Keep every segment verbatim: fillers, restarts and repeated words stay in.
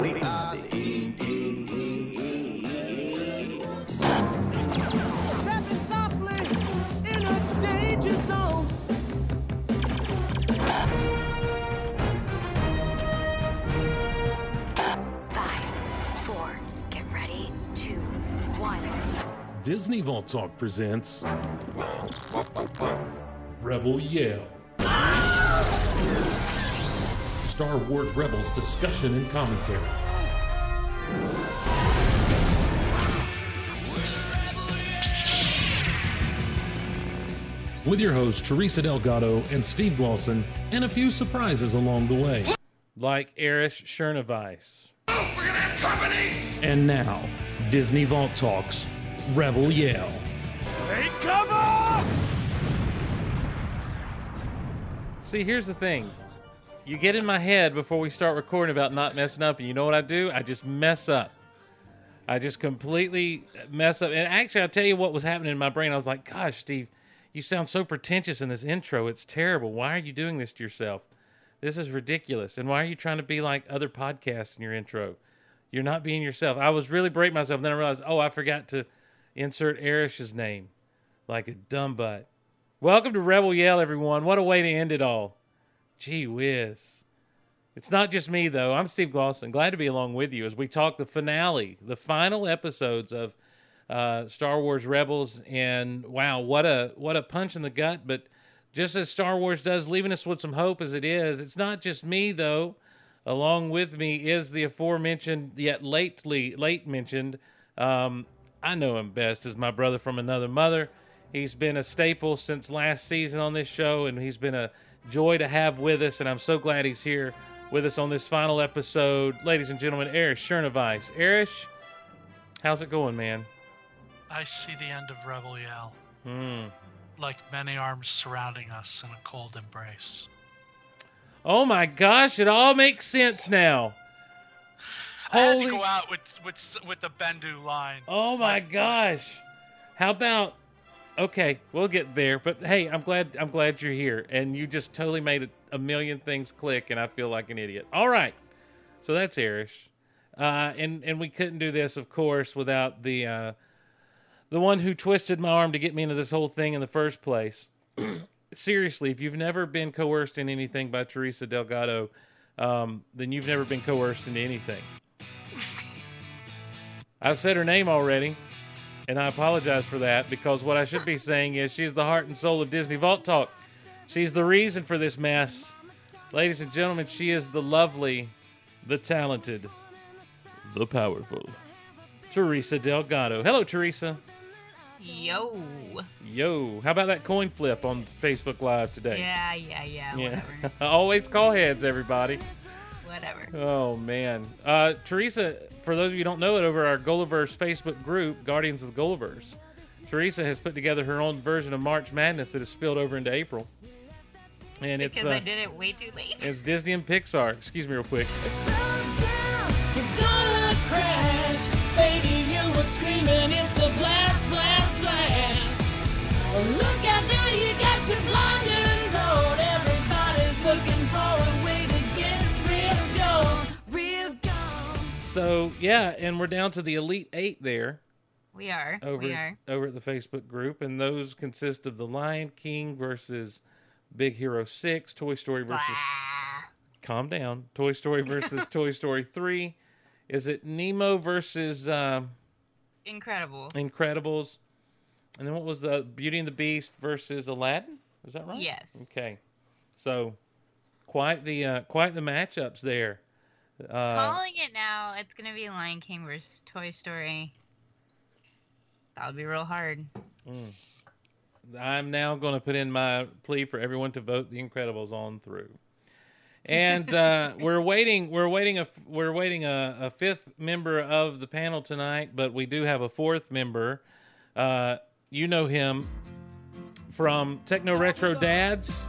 Reading the E D D E. Stepping softly in a danger zone. Five, four, get ready, two, one. Disney Vault Talk presents Rebel Yell. Star Wars Rebels discussion and commentary. With your hosts, Teresa Delgado and Steve Glosson, and a few surprises along the way. Like Erich Schoenewiss. Oh, we're gonna have company! And now, Disney Vault Talks, Rebel Yell. Take cover! See, here's the thing. You get in my head before we start recording about not messing up, and you know what I do? I just mess up. I just completely mess up. And actually, I'll tell you what was happening in my brain. I was like, gosh, Steve, you sound so pretentious in this intro. It's terrible. Why are you doing this to yourself? This is ridiculous. And why are you trying to be like other podcasts in your intro? You're not being yourself. I was really breaking myself, and then I realized, oh, I forgot to insert Erich's name like a dumb butt. Welcome to Rebel Yell, everyone. What a way to end it all. Gee whiz. It's not just me, though. I'm Steve Glosson. Glad to be along with you as we talk the finale, the final episodes of uh, Star Wars Rebels. And wow, what a what a punch in the gut. But just as Star Wars does, leaving us with some hope as it is, it's not just me, though. Along with me is the aforementioned, yet lately, late mentioned, um, I know him best as my brother from another mother. He's been a staple since last season on this show, and he's been a joy to have with us, and I'm so glad he's here with us on this final episode. Ladies and gentlemen, Erich Schoenewiss. Erich, how's it going, man? I see the end of Rebel Yell. Mm. Like many arms surrounding us in a cold embrace. Oh my gosh, it all makes sense now. I Holy... had to go out with, with, with the Bendu line. Oh my like... gosh. How about... Okay, we'll get there, but hey, I'm glad I'm glad you're here, and you just totally made a, a million things click, and I feel like an idiot. All right, so that's Erich, uh, and and we couldn't do this, of course, without the uh, the one who twisted my arm to get me into this whole thing in the first place. Seriously, if you've never been coerced in anything by Teresa Delgado, um, then you've never been coerced into anything. I've said her name already. And I apologize for that, because what I should be saying is she's the heart and soul of Disney Vault Talk. She's the reason for this mess. Ladies and gentlemen, she is the lovely, the talented, the powerful Teresa Delgado. Hello, Teresa. Yo. Yo. How about that coin flip on Facebook Live today? Yeah, yeah, yeah, yeah. Whatever. Always call heads, everybody. Whatever. Oh, man. Uh, Teresa, for those of you who don't know it, over our Gulliverse Facebook group, Guardians of the Gulliverse, Teresa has put together her own version of March Madness that has spilled over into April. And because it's, uh, I did it way too late. It's Disney and Pixar. Excuse me real quick. Someday you're gonna crash. Baby, you were screaming, it's a blast, blast, blast. Well, look out there, you got your blinders on. Everybody's looking for a So, yeah, and we're down to the Elite Eight there. We are. Over, we are. Over at the Facebook group. And those consist of The Lion King versus Big Hero six, Toy Story versus... Ah. Calm down. Toy Story versus Toy Story three. Is it Nemo versus... Uh, Incredibles. Incredibles. And then what was the Beauty and the Beast versus Aladdin? Is that right? Yes. Okay. So, quite the uh, quite the matchups there. Uh, Calling it now, it's going to be Lion King versus Toy Story. That'll be real hard. Mm. I'm now going to put in my plea for everyone to vote The Incredibles on through. And uh, we're waiting. We're waiting. A we're waiting a, a fifth member of the panel tonight, but we do have a fourth member. Uh, you know him from Techno Retro Dads.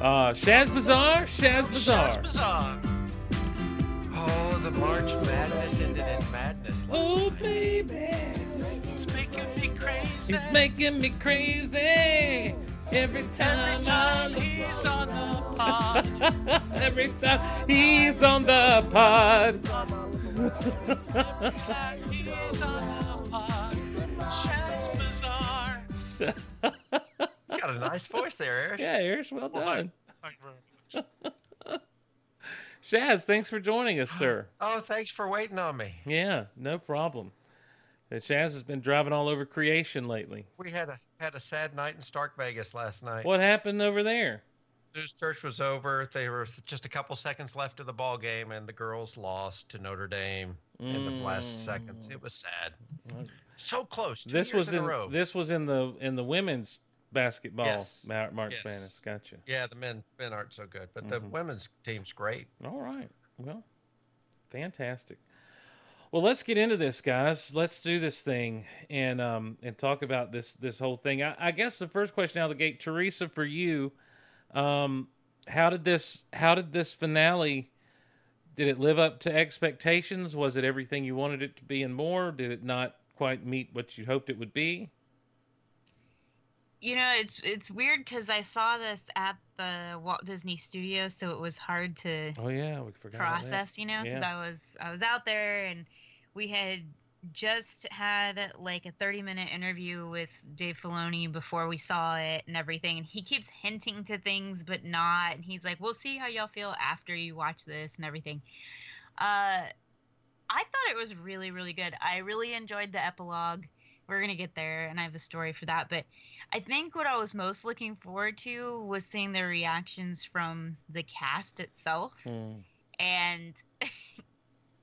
Uh, Shazbazzar. Shazbazzar. Shazbazzar. Oh, the March Madness ended in madness. Oh, baby. It's making me crazy. It's making me crazy. Every time, Every time I he's on the pod. Every time he's on the pod. Every time he's on the pod. Shazbazzar. You got a nice voice there, Erich. Yeah, Erich, well done. Well, thank you very much. Shaz, thanks for joining us, sir. Oh, thanks for waiting on me. Yeah, no problem. Shaz has been driving all over creation lately. We had a had a sad night in Stark Vegas last night. What happened over there? News church was over. They were just a couple seconds left of the ball game, and the girls lost to Notre Dame mm. in the last seconds. It was sad. Okay. So close. Two this years was in, in a row. This was in the in the women's basketball. Yes. March yes. Madness. Gotcha. Yeah, the men men aren't so good, but mm-hmm. the women's team's great. All right. Well, fantastic. Well, let's get into this, guys. Let's do this thing and um, and talk about this this whole thing. I, I guess the first question out of the gate, Teresa, for you, um, how did this how did this finale? Did it live up to expectations? Was it everything you wanted it to be and more? Did it not quite meet what you hoped it would be? You know, it's it's weird because I saw this at the Walt Disney Studio, so it was hard to oh yeah we forgot process. You know, because yeah. I was I was out there, and we had just had like a thirty minute interview with Dave Filoni before we saw it and everything. And he keeps hinting to things, but not. And he's like, "We'll see how y'all feel after you watch this and everything." Uh, I thought it was really really good. I really enjoyed the epilogue. We're gonna get there, and I have a story for that, but. I think what I was most looking forward to was seeing the reactions from the cast itself. Mm. And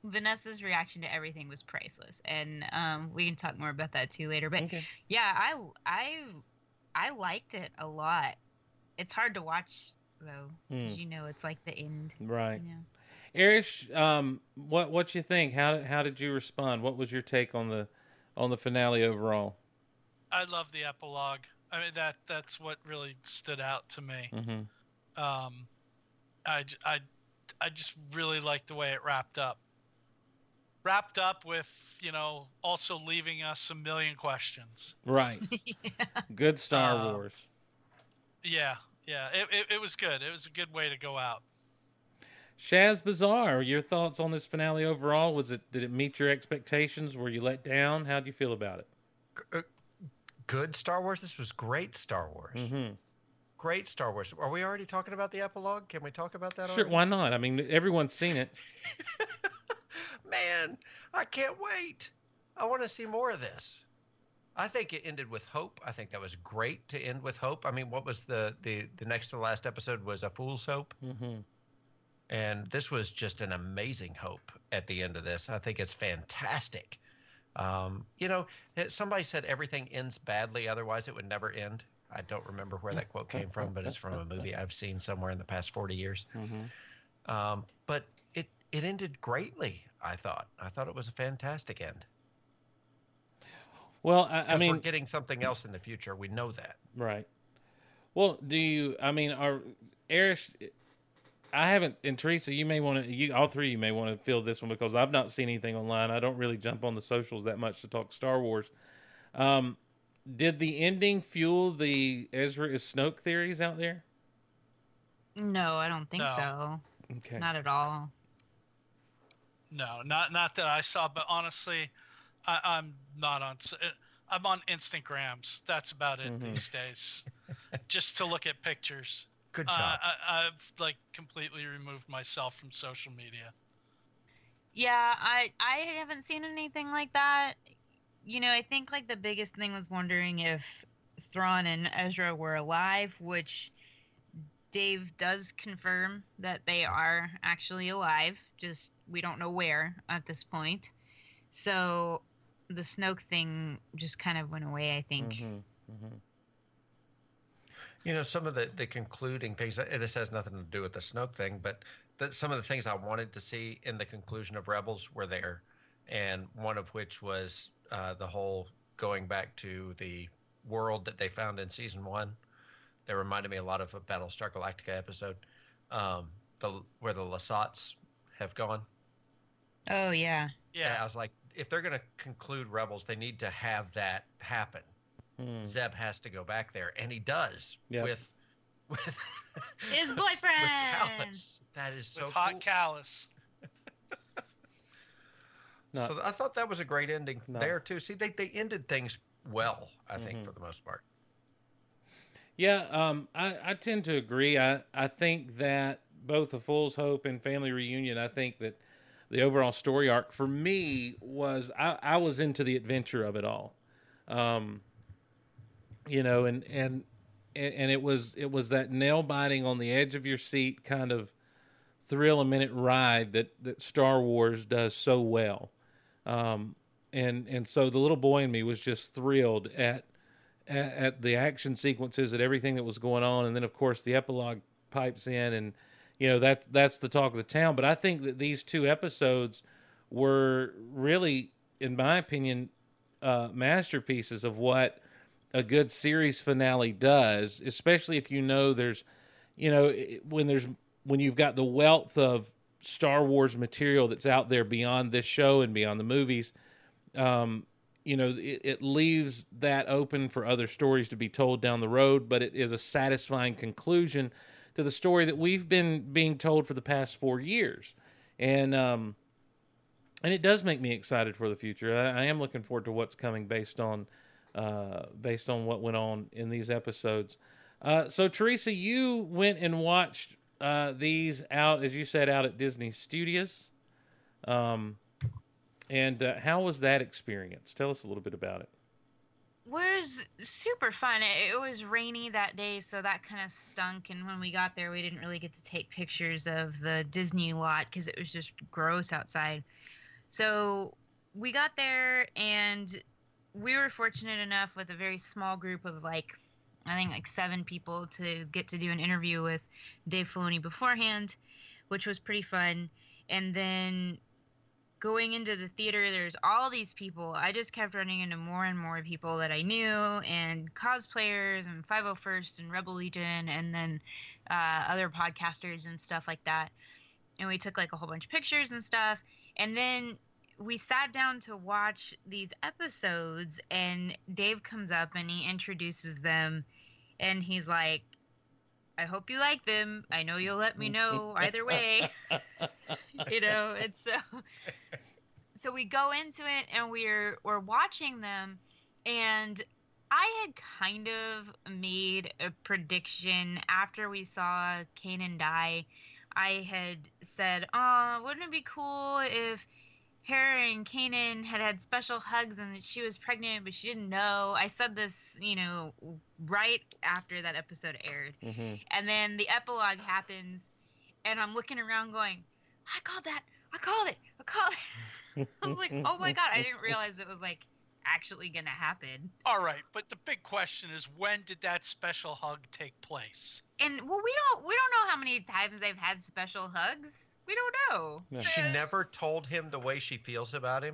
Vanessa's reaction to everything was priceless. And um, we can talk more about that too later. But okay. yeah, I, I, I liked it a lot. It's hard to watch, though, because mm. you know it's like the end. Right. You know? Erich, um, what what you think? How how did you respond? What was your take on the on the finale overall? I love the epilogue. I mean, that that's what really stood out to me. Mm-hmm. Um, I, I, I just really liked the way it wrapped up. Wrapped up with, you know, also leaving us a million questions. Right. yeah. Good Star uh, Wars. Yeah, yeah. It, it it was good. It was a good way to go out. Shazbazzar, your thoughts on this finale overall? Was it did it meet your expectations? Were you let down? How do you feel about it? Uh, Good Star Wars. This was great Star Wars. Mm-hmm. Great Star Wars. Are we already talking about the epilogue? Can we talk about that? Sure. Already? Why not? I mean, everyone's seen it. Man, I can't wait. I want to see more of this. I think it ended with hope. I think that was great to end with hope. I mean, what was the the, the next to the last episode was a fool's hope, mm-hmm. and this was just an amazing hope at the end of this. I think it's fantastic. Um, you know, somebody said everything ends badly, otherwise it would never end. I don't remember where that quote came from, but it's from a movie I've seen somewhere in the past forty years. Mm-hmm. Um, but it, it ended greatly, I thought. I thought it was a fantastic end. Well, I, I mean... we're getting something else in the future. We know that. Right. Well, do you... I mean, are... Erich, I haven't... And Teresa, you may want to... You, all three of you may want to field this one because I've not seen anything online. I don't really jump on the socials that much to talk Star Wars. Um, did the ending fuel the Ezra is Snoke theories out there? No, I don't think no. so. Okay. Not at all. No, not not that I saw, but honestly, I, I'm not on... I'm on Instagrams. That's about it mm-hmm. these days. Just to look at pictures. Good job. Uh, I, I've like completely removed myself from social media. Yeah, I I haven't seen anything like that. You know, I think like the biggest thing was wondering if Thrawn and Ezra were alive, which Dave does confirm that they are actually alive. Just we don't know where at this point. So the Snoke thing just kind of went away, I think. Mm-hmm, mm-hmm. You know, some of the, the concluding things, this has nothing to do with the Snoke thing, but that some of the things I wanted to see in the conclusion of Rebels were there, and one of which was uh, the whole going back to the world that they found in Season one. That reminded me a lot of a Battlestar Galactica episode, um, the where the Lasats have gone. Oh, yeah. Yeah, I was like, if they're going to conclude Rebels, they need to have that happen. Hmm. Zeb has to go back there, and he does yep. with with his boyfriend. With that is so with hot cool. Callus. No. So I thought that was a great ending no. there too. See, they they ended things well, I mm-hmm. think, for the most part. Yeah, um, I I tend to agree. I I think that both A Fool's Hope and Family Reunion, I think that the overall story arc for me was I I was into the adventure of it all, um, you know, and and and it was it was that nail biting on the edge of your seat kind of thrill a minute ride that, that Star Wars does so well. Um, and, and so the little boy in me was just thrilled at, at, at the action sequences, at everything that was going on. And then of course the epilogue pipes in and, you know, that, that's the talk of the town. But I think that these two episodes were really, in my opinion, uh, masterpieces of what a good series finale does, especially if you know there's, you know, when there's, when you've got the wealth of Star Wars material that's out there beyond this show and beyond the movies, um, you know, it, it leaves that open for other stories to be told down the road, but it is a satisfying conclusion to the story that we've been being told for the past four years. And, um, and it does make me excited for the future. I, I am looking forward to what's coming based on, uh, based on what went on in these episodes. Uh, so Teresa, you went and watched, Uh, these out, as you said, out at Disney Studios. Um, and uh, how was that experience? Tell us a little bit about it. It was super fun. It, it was rainy that day, so that kind of stunk. And when we got there, we didn't really get to take pictures of the Disney lot because it was just gross outside. So we got there, and we were fortunate enough with a very small group of, like, I think like seven people to get to do an interview with Dave Filoni beforehand, which was pretty fun. And then going into the theater, there's all these people. I just kept running into more and more people that I knew, and cosplayers and five oh first and Rebel Legion, and then uh, other podcasters and stuff like that. And we took like a whole bunch of pictures and stuff. And then we sat down to watch these episodes, and Dave comes up and he introduces them, and he's like, I hope you like them. I know you'll let me know either way. You know, and so so we go into it, and we're we're watching them, and I had kind of made a prediction after we saw Kanan die. I had said, oh, wouldn't it be cool if Hera and Kanan had had special hugs and that she was pregnant, but she didn't know. I said this, you know, right after that episode aired. Mm-hmm. And then the epilogue happens, and I'm looking around going, I called that. I called it. I called it. I was like, oh, my God. I didn't realize it was, like, actually going to happen. All right. But the big question is, when did that special hug take place? And, well, we don't we don't know how many times they've had special hugs. We don't know. She yes. never told him the way she feels about him.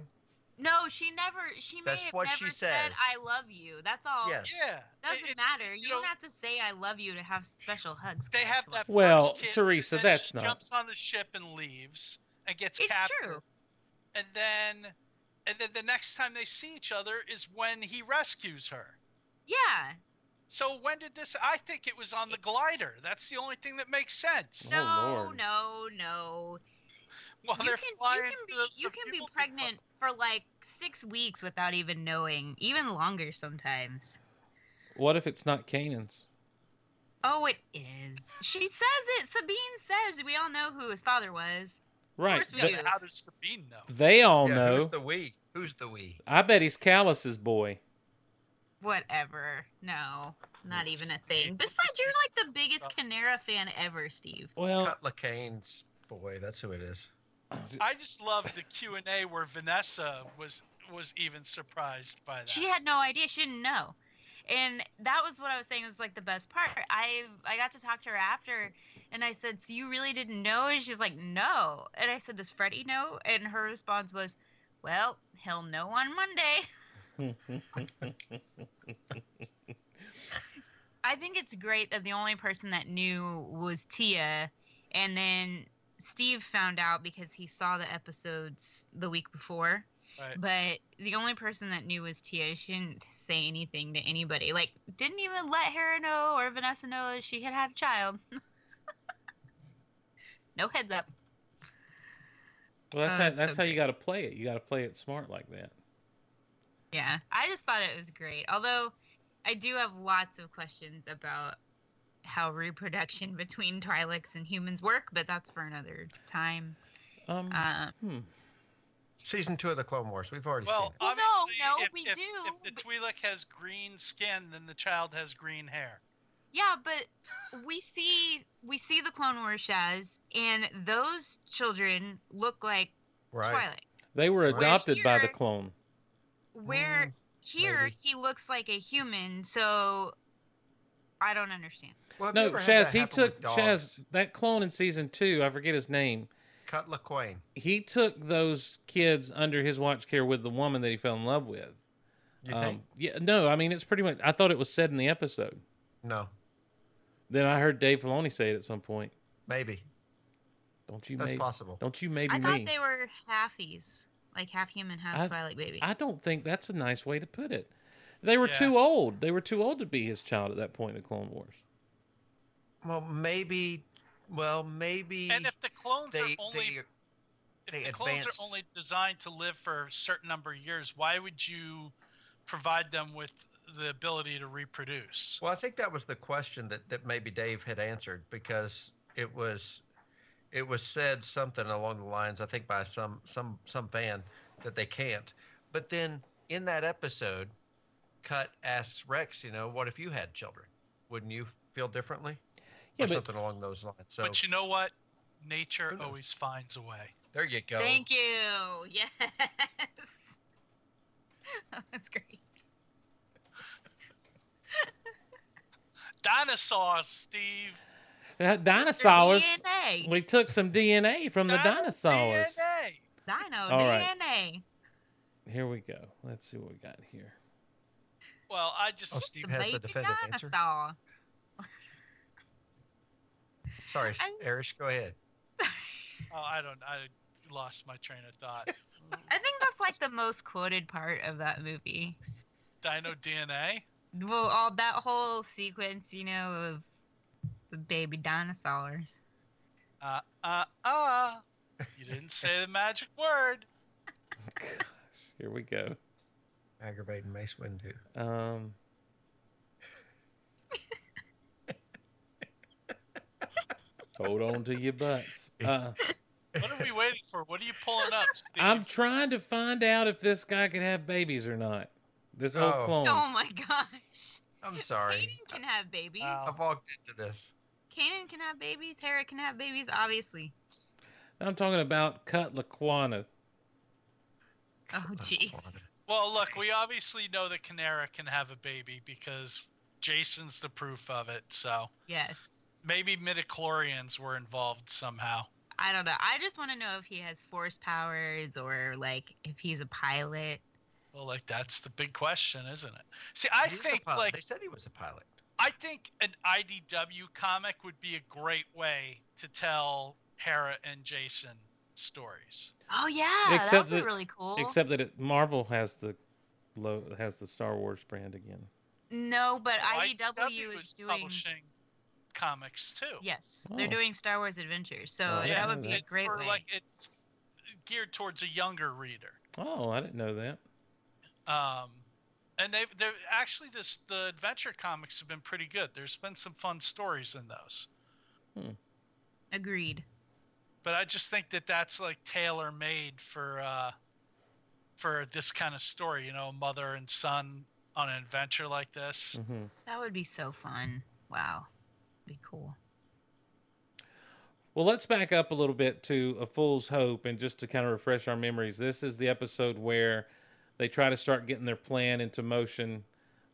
No, she never. She may That's have what never she said, says. "I love you." That's all. Yes. Yeah, doesn't it, matter. It, you, you know, don't have to say "I love you" to have special hugs. They have that. Well, first kiss, Teresa, and then that's she not. Jumps on the ship and leaves and gets it's captured. True. And then, and then the next time they see each other is when he rescues her. Yeah. So when did this... I think it was on the glider. That's the only thing that makes sense. No, oh, no, no. Well, you, they're can, flying you can be, the, you the can be pregnant for like six weeks without even knowing. Even longer sometimes. What if it's not Kanan's? Oh, it is. She says it. Sabine says we all know who his father was. Right. Of course we do. How does Sabine know? They all yeah, know. Who's the we? Who's the we? I bet he's Callus's boy. Whatever. No, not even a thing. Besides, you're like the biggest Canera fan ever, Steve. Well, Cut Lawquane's boy, that's who it is. I just love the Q and A where Vanessa was was even surprised by that. She had no idea. She didn't know. And that was what I was saying was like the best part. I I got to talk to her after, and I said, so you really didn't know? And she's like, no. And I said, does Freddie know? And her response was, well, he'll know on Monday. I think it's great that the only person that knew was Tia, and then Steve found out because he saw the episodes the week before, Right. But the only person that knew was Teoshin to say anything to anybody. Like, didn't even let Hera know or Vanessa know she had had a child. No heads up. Well, that's, uh, how, that's so how you got to play it. You got to play it smart like that. Yeah, I just thought it was great. Although, I do have lots of questions about how reproduction between Twileks and humans work, but that's for another time. Um, uh, hmm. Season two of the Clone Wars. We've already well, seen it. Well, no, no, if, we if, do. If the Twi'lek has green skin, then the child has green hair. Yeah, but we see we see the Clone Wars, Shaz, and those children look like right. Twileks. They were adopted here, by the clone. Where mm, here maybe. He looks like a human, so I don't understand. Well, no, Shaz, he took Shaz that clone in season two. I forget his name. Cut Lawquane. He took those kids under his watch care with the woman that he fell in love with. You um, think? Yeah, no, I mean it's pretty much. I thought it was said in the episode. No. Then I heard Dave Filoni say it at some point. Maybe. Don't you? That's maybe, possible. Don't you? Maybe. I thought me. They were halfies. Like half human, half Twilight baby. I don't think that's a nice way to put it. They were yeah. too old. They were too old to be his child at that point in Clone Wars. Well, maybe. Well, maybe. And if the clones they, are only, they, if they the advanced. clones are only designed to live for a certain number of years, why would you provide them with the ability to reproduce? Well, I think that was the question that that maybe Dave had answered because it was. It was said something along the lines, I think, by some some some fan that they can't. But then in that episode, Cut asks Rex, you know, what if you had children? Wouldn't you feel differently? Yeah, or but, something along those lines. So, but you know what? Nature always finds a way. There you go. Thank you. Yes. Oh, that's great. Dinosaurs, Steve. Uh, dinosaurs. We took some D N A from Dino the dinosaurs. D N A. Dino All right. D N A. Here we go. Let's see what we got here. Well, I just... Oh, Steve the has the definitive answer. Sorry, I... Erich, go ahead. Oh, I don't... I lost my train of thought. I think that's like the most quoted part of that movie. Dino D N A? Well, all that whole sequence, you know, of baby dinosaurs. Uh, uh, uh. You didn't say the magic word. Gosh, here we go. Aggravating Mace Windu. Um. Hold on to your butts. Uh, what are we waiting for? What are you pulling up, Steve? I'm trying to find out if this guy can have babies or not. This oh. whole clone. Oh my gosh. I'm sorry. Kanan can have babies. Wow. I've walked into this. Kanan can have babies. Hera can have babies, obviously. I'm talking about Cut Lawquane. Oh, jeez. Well, look, we obviously know that Canera can have a baby because Jason's the proof of it, so. Yes. Maybe midichlorians were involved somehow. I don't know. I just want to know if he has force powers or, like, if he's a pilot. Well, like, that's the big question, isn't it? See, I he think, like... They said he was a pilot. I think an I D W comic would be a great way to tell Hera and Jason stories. Oh, yeah. Except that would be that, really cool. Except that it, Marvel has the has the Star Wars brand again. No, but well, I D W is doing... publishing comics, too. Yes. Oh. They're doing Star Wars Adventures, so oh, yeah, that would be that. a great or, way. Like, it's geared towards a younger reader. Oh, I didn't know that. Um, and they they actually this the adventure comics have been pretty good. There's been some fun stories in those. Hmm. Agreed. But I just think that that's like tailor made for uh, for this kind of story. You know, mother and son on an adventure like this. Mm-hmm. That would be so fun. Wow, be cool. Well, let's back up a little bit to A Fool's Hope, and just to kind of refresh our memories. This is the episode where they try to start getting their plan into motion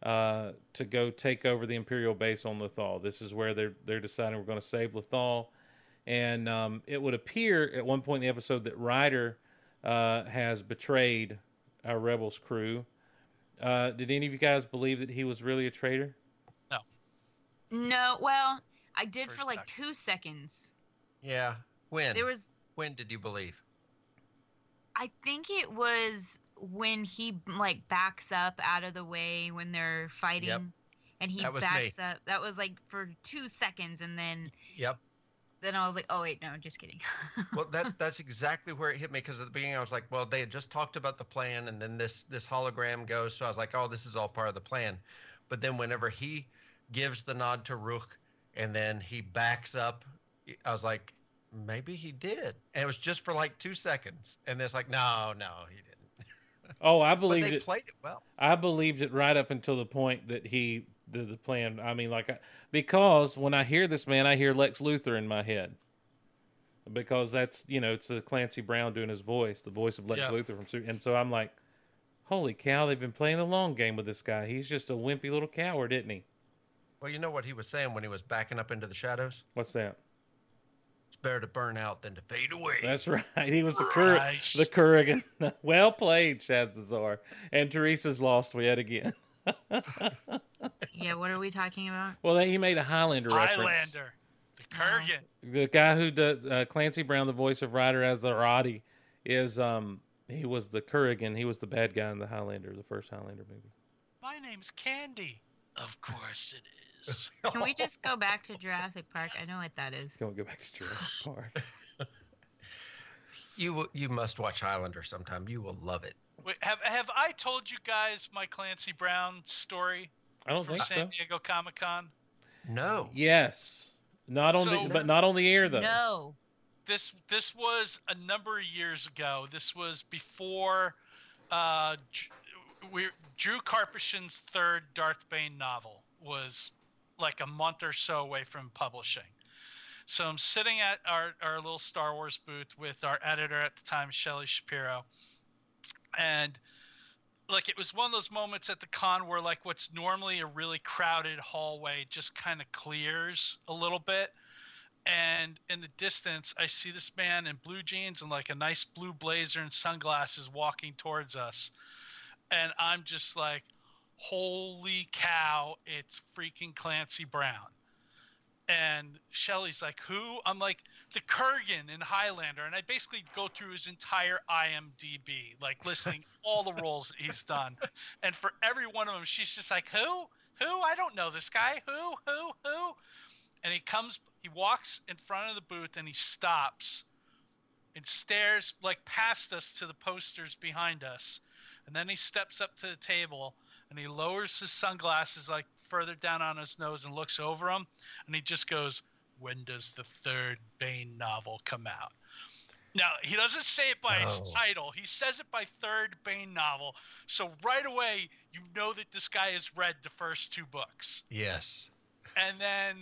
uh, to go take over the Imperial base on Lothal. This is where they're they're deciding we're going to save Lothal. And um, it would appear at one point in the episode that Ryder uh, has betrayed our Rebels crew. Uh, did any of you guys believe that he was really a traitor? No. No, well, I did First for like second. two seconds. Yeah. When? There was... When did you believe? I think it was... when he like backs up out of the way when they're fighting, yep. and he backs me. up. That was like for two seconds, and then yep. Then I was like, oh wait, no, just kidding. Well, that that's exactly where it hit me, because at the beginning I was like, well, they had just talked about the plan, and then this this hologram goes, so I was like, oh, this is all part of the plan. But then whenever he gives the nod to Rook, and then he backs up, I was like, maybe he did. And it was just for like two seconds, and it's like, no, no, he didn't. Oh, I believed but they it. Played it well. I believed it right up until the point that he. The, the plan, I mean, like, I, because when I hear this man, I hear Lex Luthor in my head, because that's, you know, it's the Clancy Brown doing his voice, the voice of Lex yeah. Luthor from Super, and so I'm like, holy cow, they've been playing the long game with this guy. He's just a wimpy little coward, isn't he? Well, you know what he was saying when he was backing up into the shadows? What's that? It's better to burn out than to fade away. That's right. He was the Kurgan. The Kurgan. Well played, Shazbazzar. And Teresa's lost yet again. Yeah, what are we talking about? Well, he made a Highlander, Highlander reference. Highlander, the Kurgan, the guy who does uh, Clancy Brown, the voice of Ryder as the Roddy, is um he was the Kurgan. He was the bad guy in the Highlander, the first Highlander movie. My name's Candy. Of course it is. Can we just go back to Jurassic Park? I know what that is. Can we go back to Jurassic Park? you you must watch Highlander sometime. You will love it. Wait, have have I told you guys my Clancy Brown story? I don't think so. San Diego Comic Con. No. Yes. Not on so, the but not on the air though. No. This this was a number of years ago. This was before uh, we Drew Karpyshyn's third Darth Bane novel was like a month or so away from publishing. So I'm sitting at our our little Star Wars booth with our editor at the time, Shelly Shapiro. And like, it was one of those moments at the con where like what's normally a really crowded hallway just kind of clears a little bit. And in the distance, I see this man in blue jeans and like a nice blue blazer and sunglasses walking towards us. And I'm just like, holy cow, it's freaking Clancy Brown. And Shelly's like, who? I'm like, the Kurgan in Highlander. And I basically go through his entire I M D B, like listening all the roles that he's done. And for every one of them, she's just like, who? Who? I don't know this guy. Who? Who? Who? And he comes, he walks in front of the booth and he stops and stares like past us to the posters behind us. And then he steps up to the table and he lowers his sunglasses like further down on his nose and looks over him. And he just goes, when does the third Bane novel come out? Now, he doesn't say it by oh. his title. He says it by third Bane novel. So right away, you know that this guy has read the first two books. Yes. And then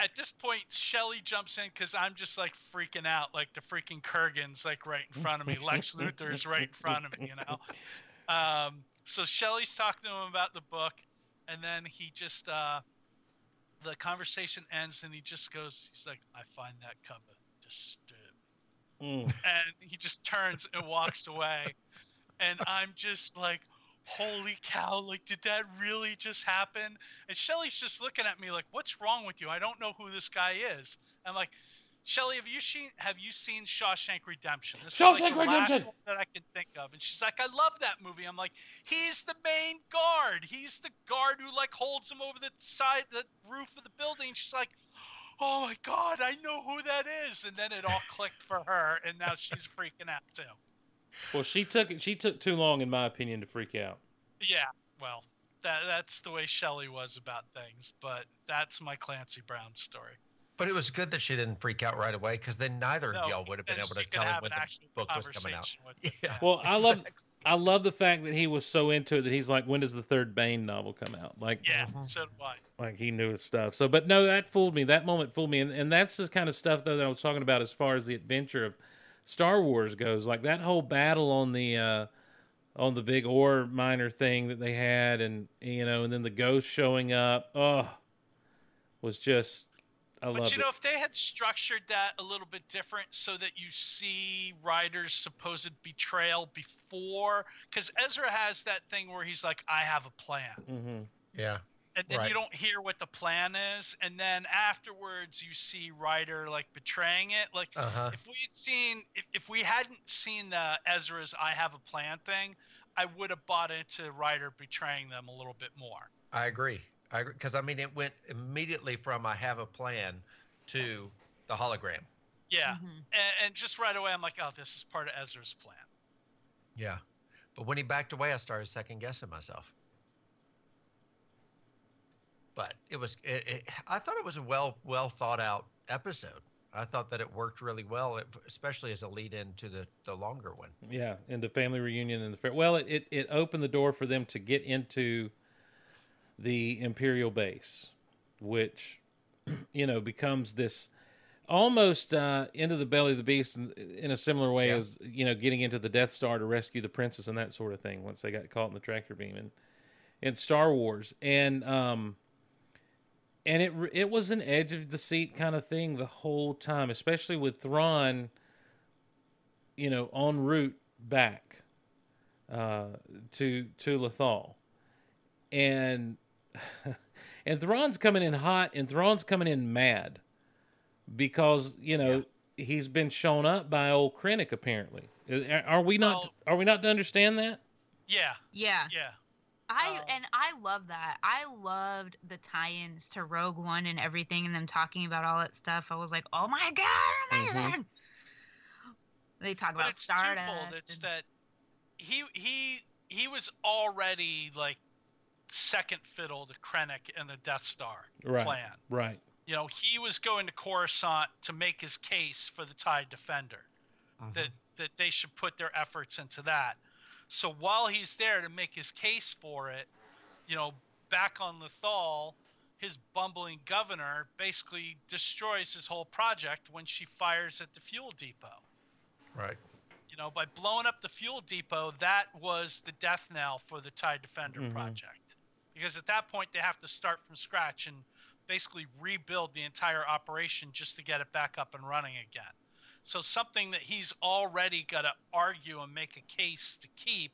at this point, Shelly jumps in because I'm just like freaking out. Like the freaking Kurgan's like right in front of me. Lex Luthor is right in front of me, you know. Um, so Shelly's talking to him about the book. And then he just... Uh, the conversation ends and he just goes, he's like, I find that cover disturbing. Mm. And he just turns and walks away. And I'm just like, holy cow, like, did that really just happen? And Shelly's just looking at me like, what's wrong with you? I don't know who this guy is. I'm like, Shelly, have you seen have you seen Shawshank Redemption? This Shawshank is like the Redemption. Last one that I can think of. And she's like, I love that movie. I'm like, he's the main guard. He's the guard who like holds him over the side, the roof of the building. She's like, oh my God, I know who that is. And then it all clicked for her, and now she's freaking out too. Well, she took she took too long, in my opinion, to freak out. Yeah, well, that that's the way Shelly was about things. But that's my Clancy Brown story. But it was good that she didn't freak out right away, because then neither no, of y'all would have been able to tell him when the book was coming out. Yeah. Well, I love exactly. I love the fact that he was so into it that he's like, when does the third Bane novel come out? Like, yeah, mm-hmm. so did I. Like, he knew his stuff. So, but no, that fooled me. That moment fooled me. And, and that's the kind of stuff, though, that I was talking about as far as the adventure of Star Wars goes. Like, that whole battle on the uh, on the big ore miner thing that they had, and, you know, and then the ghost showing up, oh, was just... I but, you know, it. If they had structured that a little bit different so that you see Ryder's supposed betrayal before, because Ezra has that thing where he's like, I have a plan. Mm-hmm. Yeah. And then right. you don't hear what the plan is. And then afterwards you see Ryder like betraying it. Like uh-huh. if we had seen, if, if we hadn't seen the Ezra's I have a plan thing, I would have bought into Ryder betraying them a little bit more. I agree. I agree. Because, I mean, it went immediately from I have a plan to the hologram. Yeah. Mm-hmm. and, and just right away, I'm like, oh, this is part of Ezra's plan. Yeah. But when he backed away, I started second-guessing myself. But it was it, it, I thought it was a well well thought out episode. I thought that it worked really well, it, especially as a lead in to the, the longer one. Yeah, and the family reunion and the fair. Well, it, it, it opened the door for them to get into the Imperial base, which, you know, becomes this almost uh, into the belly of the beast in, in a similar way yeah. as, you know, getting into the Death Star to rescue the princess and that sort of thing once they got caught in the tractor beam and in Star Wars. And um And it it was an edge of the seat kind of thing the whole time, especially with Thrawn, you know, en route back uh, to to Lothal, and and Thrawn's coming in hot and Thrawn's coming in mad because you know yeah. he's been shown up by old Krennic apparently. Are we not? Oh. Are we not to understand that? Yeah. Yeah. Yeah. I and I love that. I loved the tie-ins to Rogue One and everything, and them talking about all that stuff. I was like, "Oh my god, oh my mm-hmm. god!" They talk but about it's Stardust. Twofold. It's and... that he he he was already like second fiddle to Krennic and the Death Star right, plan. Right. You know, he was going to Coruscant to make his case for the TIE Defender. Mm-hmm. That that they should put their efforts into that. So while he's there to make his case for it, you know, back on Lothal, his bumbling governor basically destroys his whole project when she fires at the fuel depot. Right. You know, by blowing up the fuel depot, that was the death knell for the TIE Defender mm-hmm. project. Because at that point, they have to start from scratch and basically rebuild the entire operation just to get it back up and running again. So something that he's already got to argue and make a case to keep.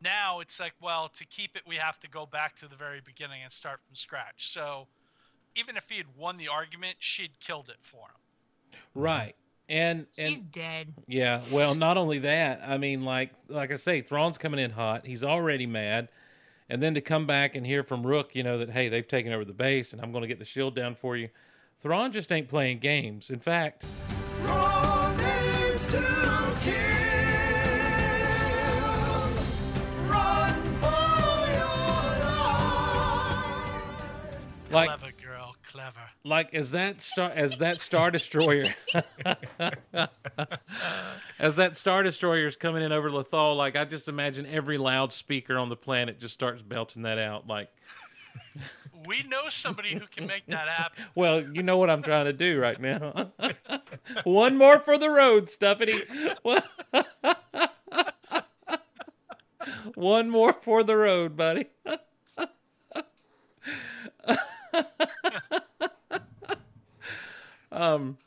Now it's like, well, to keep it, we have to go back to the very beginning and start from scratch. So even if he had won the argument, she'd killed it for him. Right. And, and she's dead. Yeah. Well, not only that, I mean, like, like I say, Thrawn's coming in hot. He's already mad. And then to come back and hear from Rook, you know, that, hey, they've taken over the base and I'm going to get the shield down for you. Thrawn just ain't playing games. In fact, Thrawn needs to kill. Run for your lives. Like, clever girl, clever. Like as that star, as that Star Destroyer, as that Star Destroyer is coming in over Lothal, like I just imagine every loudspeaker on the planet just starts belching that out, like. We know somebody who can make that happen. Well, you know what I'm trying to do right now. One more for the road, Stuffity. One more for the road, buddy. um,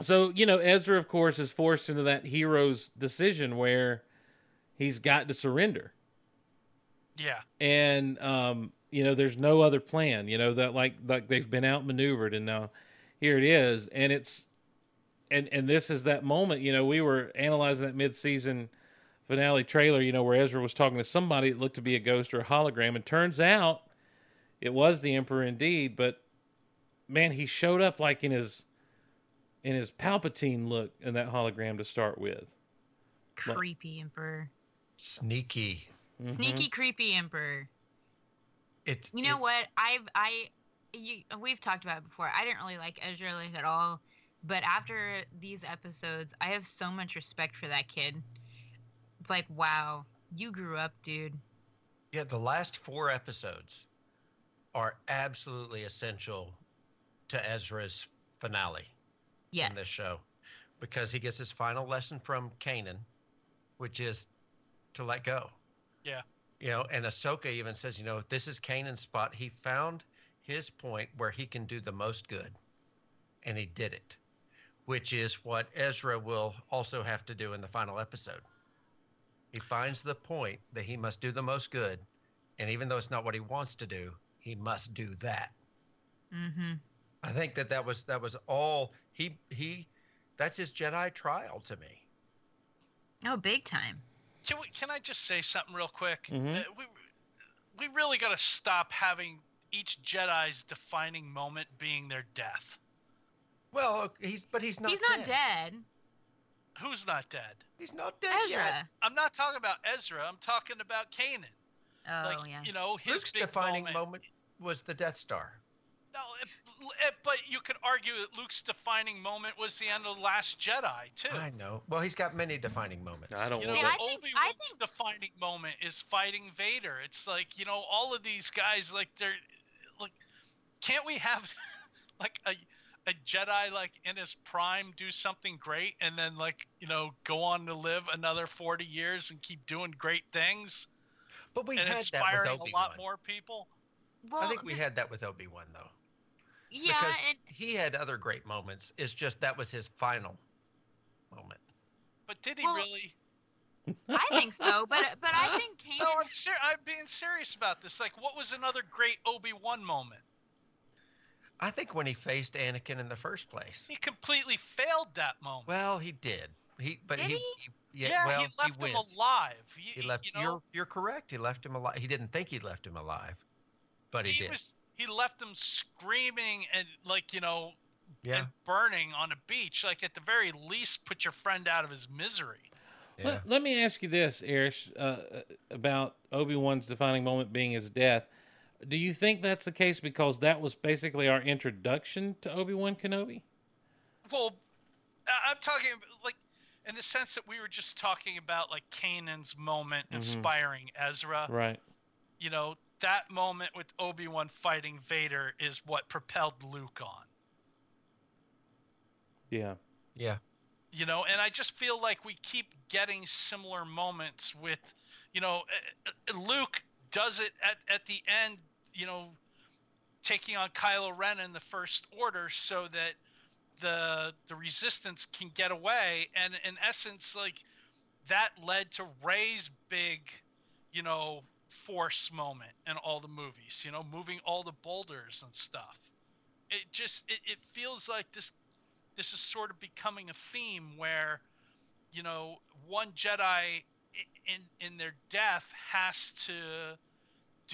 so, you know, Ezra, of course, is forced into that hero's decision where he's got to surrender. Yeah. And, um... you know, there's no other plan, you know, that like, like they've been outmaneuvered and now here it is. And it's, and, and this is that moment, you know, we were analyzing that mid-season finale trailer, you know, where Ezra was talking to somebody that looked to be a ghost or a hologram. And turns out it was the Emperor indeed, but man, he showed up like in his, in his Palpatine look in that hologram to start with. Creepy like, Emperor. Sneaky. Mm-hmm. Sneaky, creepy Emperor. It, you know it, what I've I you, we've talked about it before. I didn't really like Ezra like at all, but after these episodes I have so much respect for that kid. It's like, wow, you grew up, dude. Yeah, the last four episodes are absolutely essential to Ezra's finale yes. in this show, because he gets his final lesson from Kanan, which is to let go. Yeah. You know, and Ahsoka even says, you know, this is Kanan's spot. He found his point where he can do the most good, and he did it, which is what Ezra will also have to do in the final episode. He finds the point that he must do the most good, and even though it's not what he wants to do, he must do that. Mm-hmm. I think that that was that was all he he. That's his Jedi trial to me. Oh, big time. Can we, can I just say something real quick? Mm-hmm. uh, we we really got to stop having each Jedi's defining moment being their death. Well, he's but he's not. He's not dead. dead. Who's not dead? He's not dead Ezra. yet. I'm not talking about Ezra. I'm talking about Kanan. Oh, like, yeah. You know, his Luke's big defining moment, moment was the Death Star. No, it, it, but you could argue that Luke's defining moment was the end of The Last Jedi, too. I know. Well, he's got many defining moments. I don't you know, yeah, I Obi-Wan's think, I think... defining moment is fighting Vader. It's like, you know, all of these guys, like, they're, like, can't we have, like, a... a Jedi, like, in his prime, do something great and then, like, you know, go on to live another forty years and keep doing great things? But we and had inspiring that with Obi-Wan. a lot more people. Well, I think we had that with Obi-Wan, though. Yeah. Because and... he had other great moments. It's just that was his final moment. But did he well, really? I think so, but but I think Kanan... No, I'm, ser- I'm being serious about this. Like, what was another great Obi-Wan moment? I think when he faced Anakin in the first place, he completely failed that moment. Well, he did. He, but did he, he? Yeah, yeah well, he left he him alive. He, he left. You know, you're, you're correct. He left him alive. He didn't think he left him alive, but he, he did. Was, he left him screaming and like you know, yeah. and burning on a beach. Like at the very least, put your friend out of his misery. Yeah. Let, let me ask you this, Erich, uh, about Obi-Wan's defining moment being his death. Do you think that's the case because that was basically our introduction to Obi-Wan Kenobi? Well, I'm talking like in the sense that we were just talking about like Kanan's moment mm-hmm. inspiring Ezra. Right. You know, that moment with Obi-Wan fighting Vader is what propelled Luke on. Yeah. Yeah. You know, and I just feel like we keep getting similar moments with, you know, Luke does it at, at the end. You know, taking on Kylo Ren in the First Order so that the the Resistance can get away. And in essence, like, that led to Rey's big, you know, Force moment in all the movies, you know, moving all the boulders and stuff. It just, it, it feels like this, this is sort of becoming a theme where, you know, one Jedi in in their death has to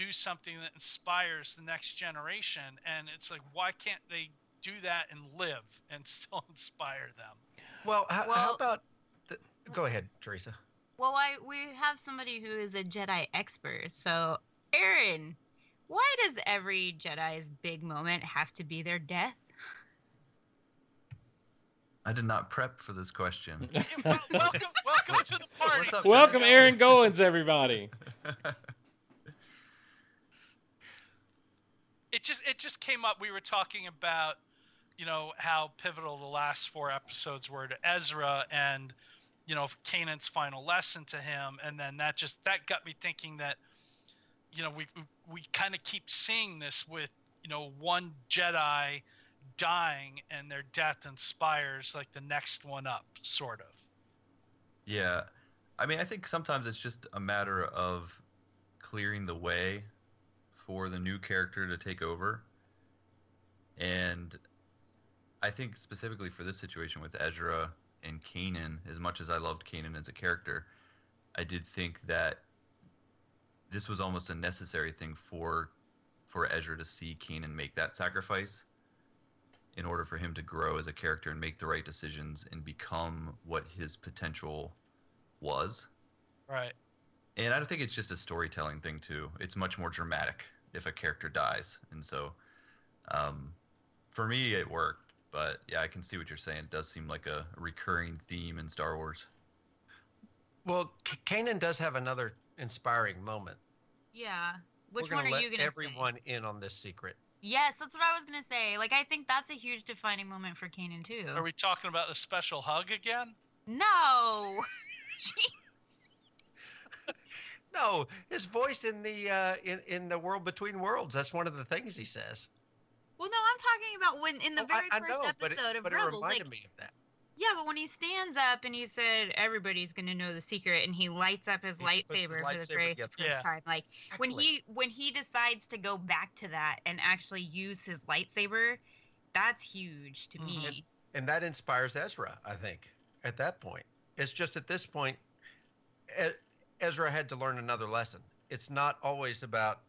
do something that inspires the next generation, and it's like, why can't they do that and live and still inspire them? Well, how, well, how about... The, go ahead, Teresa. Well, I, we have somebody who is a Jedi expert, so Aaron, why does every Jedi's big moment have to be their death? I did not prep for this question. welcome, welcome to the party. Up, welcome, Jedi? Aaron Goins, everybody. It just it just came up. We were talking about, you know, how pivotal the last four episodes were to Ezra, and you know, Kanan's final lesson to him, and then that just that got me thinking that, you know, we we, we kind of keep seeing this with, you know, one Jedi dying and their death inspires like the next one up, sort of. Yeah, I mean, I think sometimes it's just a matter of clearing the way for the new character to take over. And I think specifically for this situation with Ezra and Kanan, as much as I loved Kanan as a character, I did think that this was almost a necessary thing for for Ezra to see Kanan make that sacrifice in order for him to grow as a character and make the right decisions and become what his potential was. Right. And I think it's just a storytelling thing, too. It's much more dramatic if a character dies. And so, um, for me, it worked. But, yeah, I can see what you're saying. It does seem like a recurring theme in Star Wars. Well, K- Kanan does have another inspiring moment. Yeah. Which one are you going to say? We're going to let everyone in on this secret. Yes, that's what I was going to say. Like, I think that's a huge defining moment for Kanan, too. Are we talking about the special hug again? No. No, his voice in the uh, in in the World Between Worlds. That's one of the things he says. Well, no, I'm talking about when in the oh, very I, I first know, episode but it, of but Rebels. It reminded like, me of that. Yeah, but when he stands up and he said, "Everybody's going to know the secret," and he lights up his he lightsaber his for this very first yeah. time. Like exactly. when he when he decides to go back to that and actually use his lightsaber, that's huge to mm-hmm. me. And, and that inspires Ezra, I think. At that point, it's just at this point. At, Ezra had to learn another lesson. It's not always about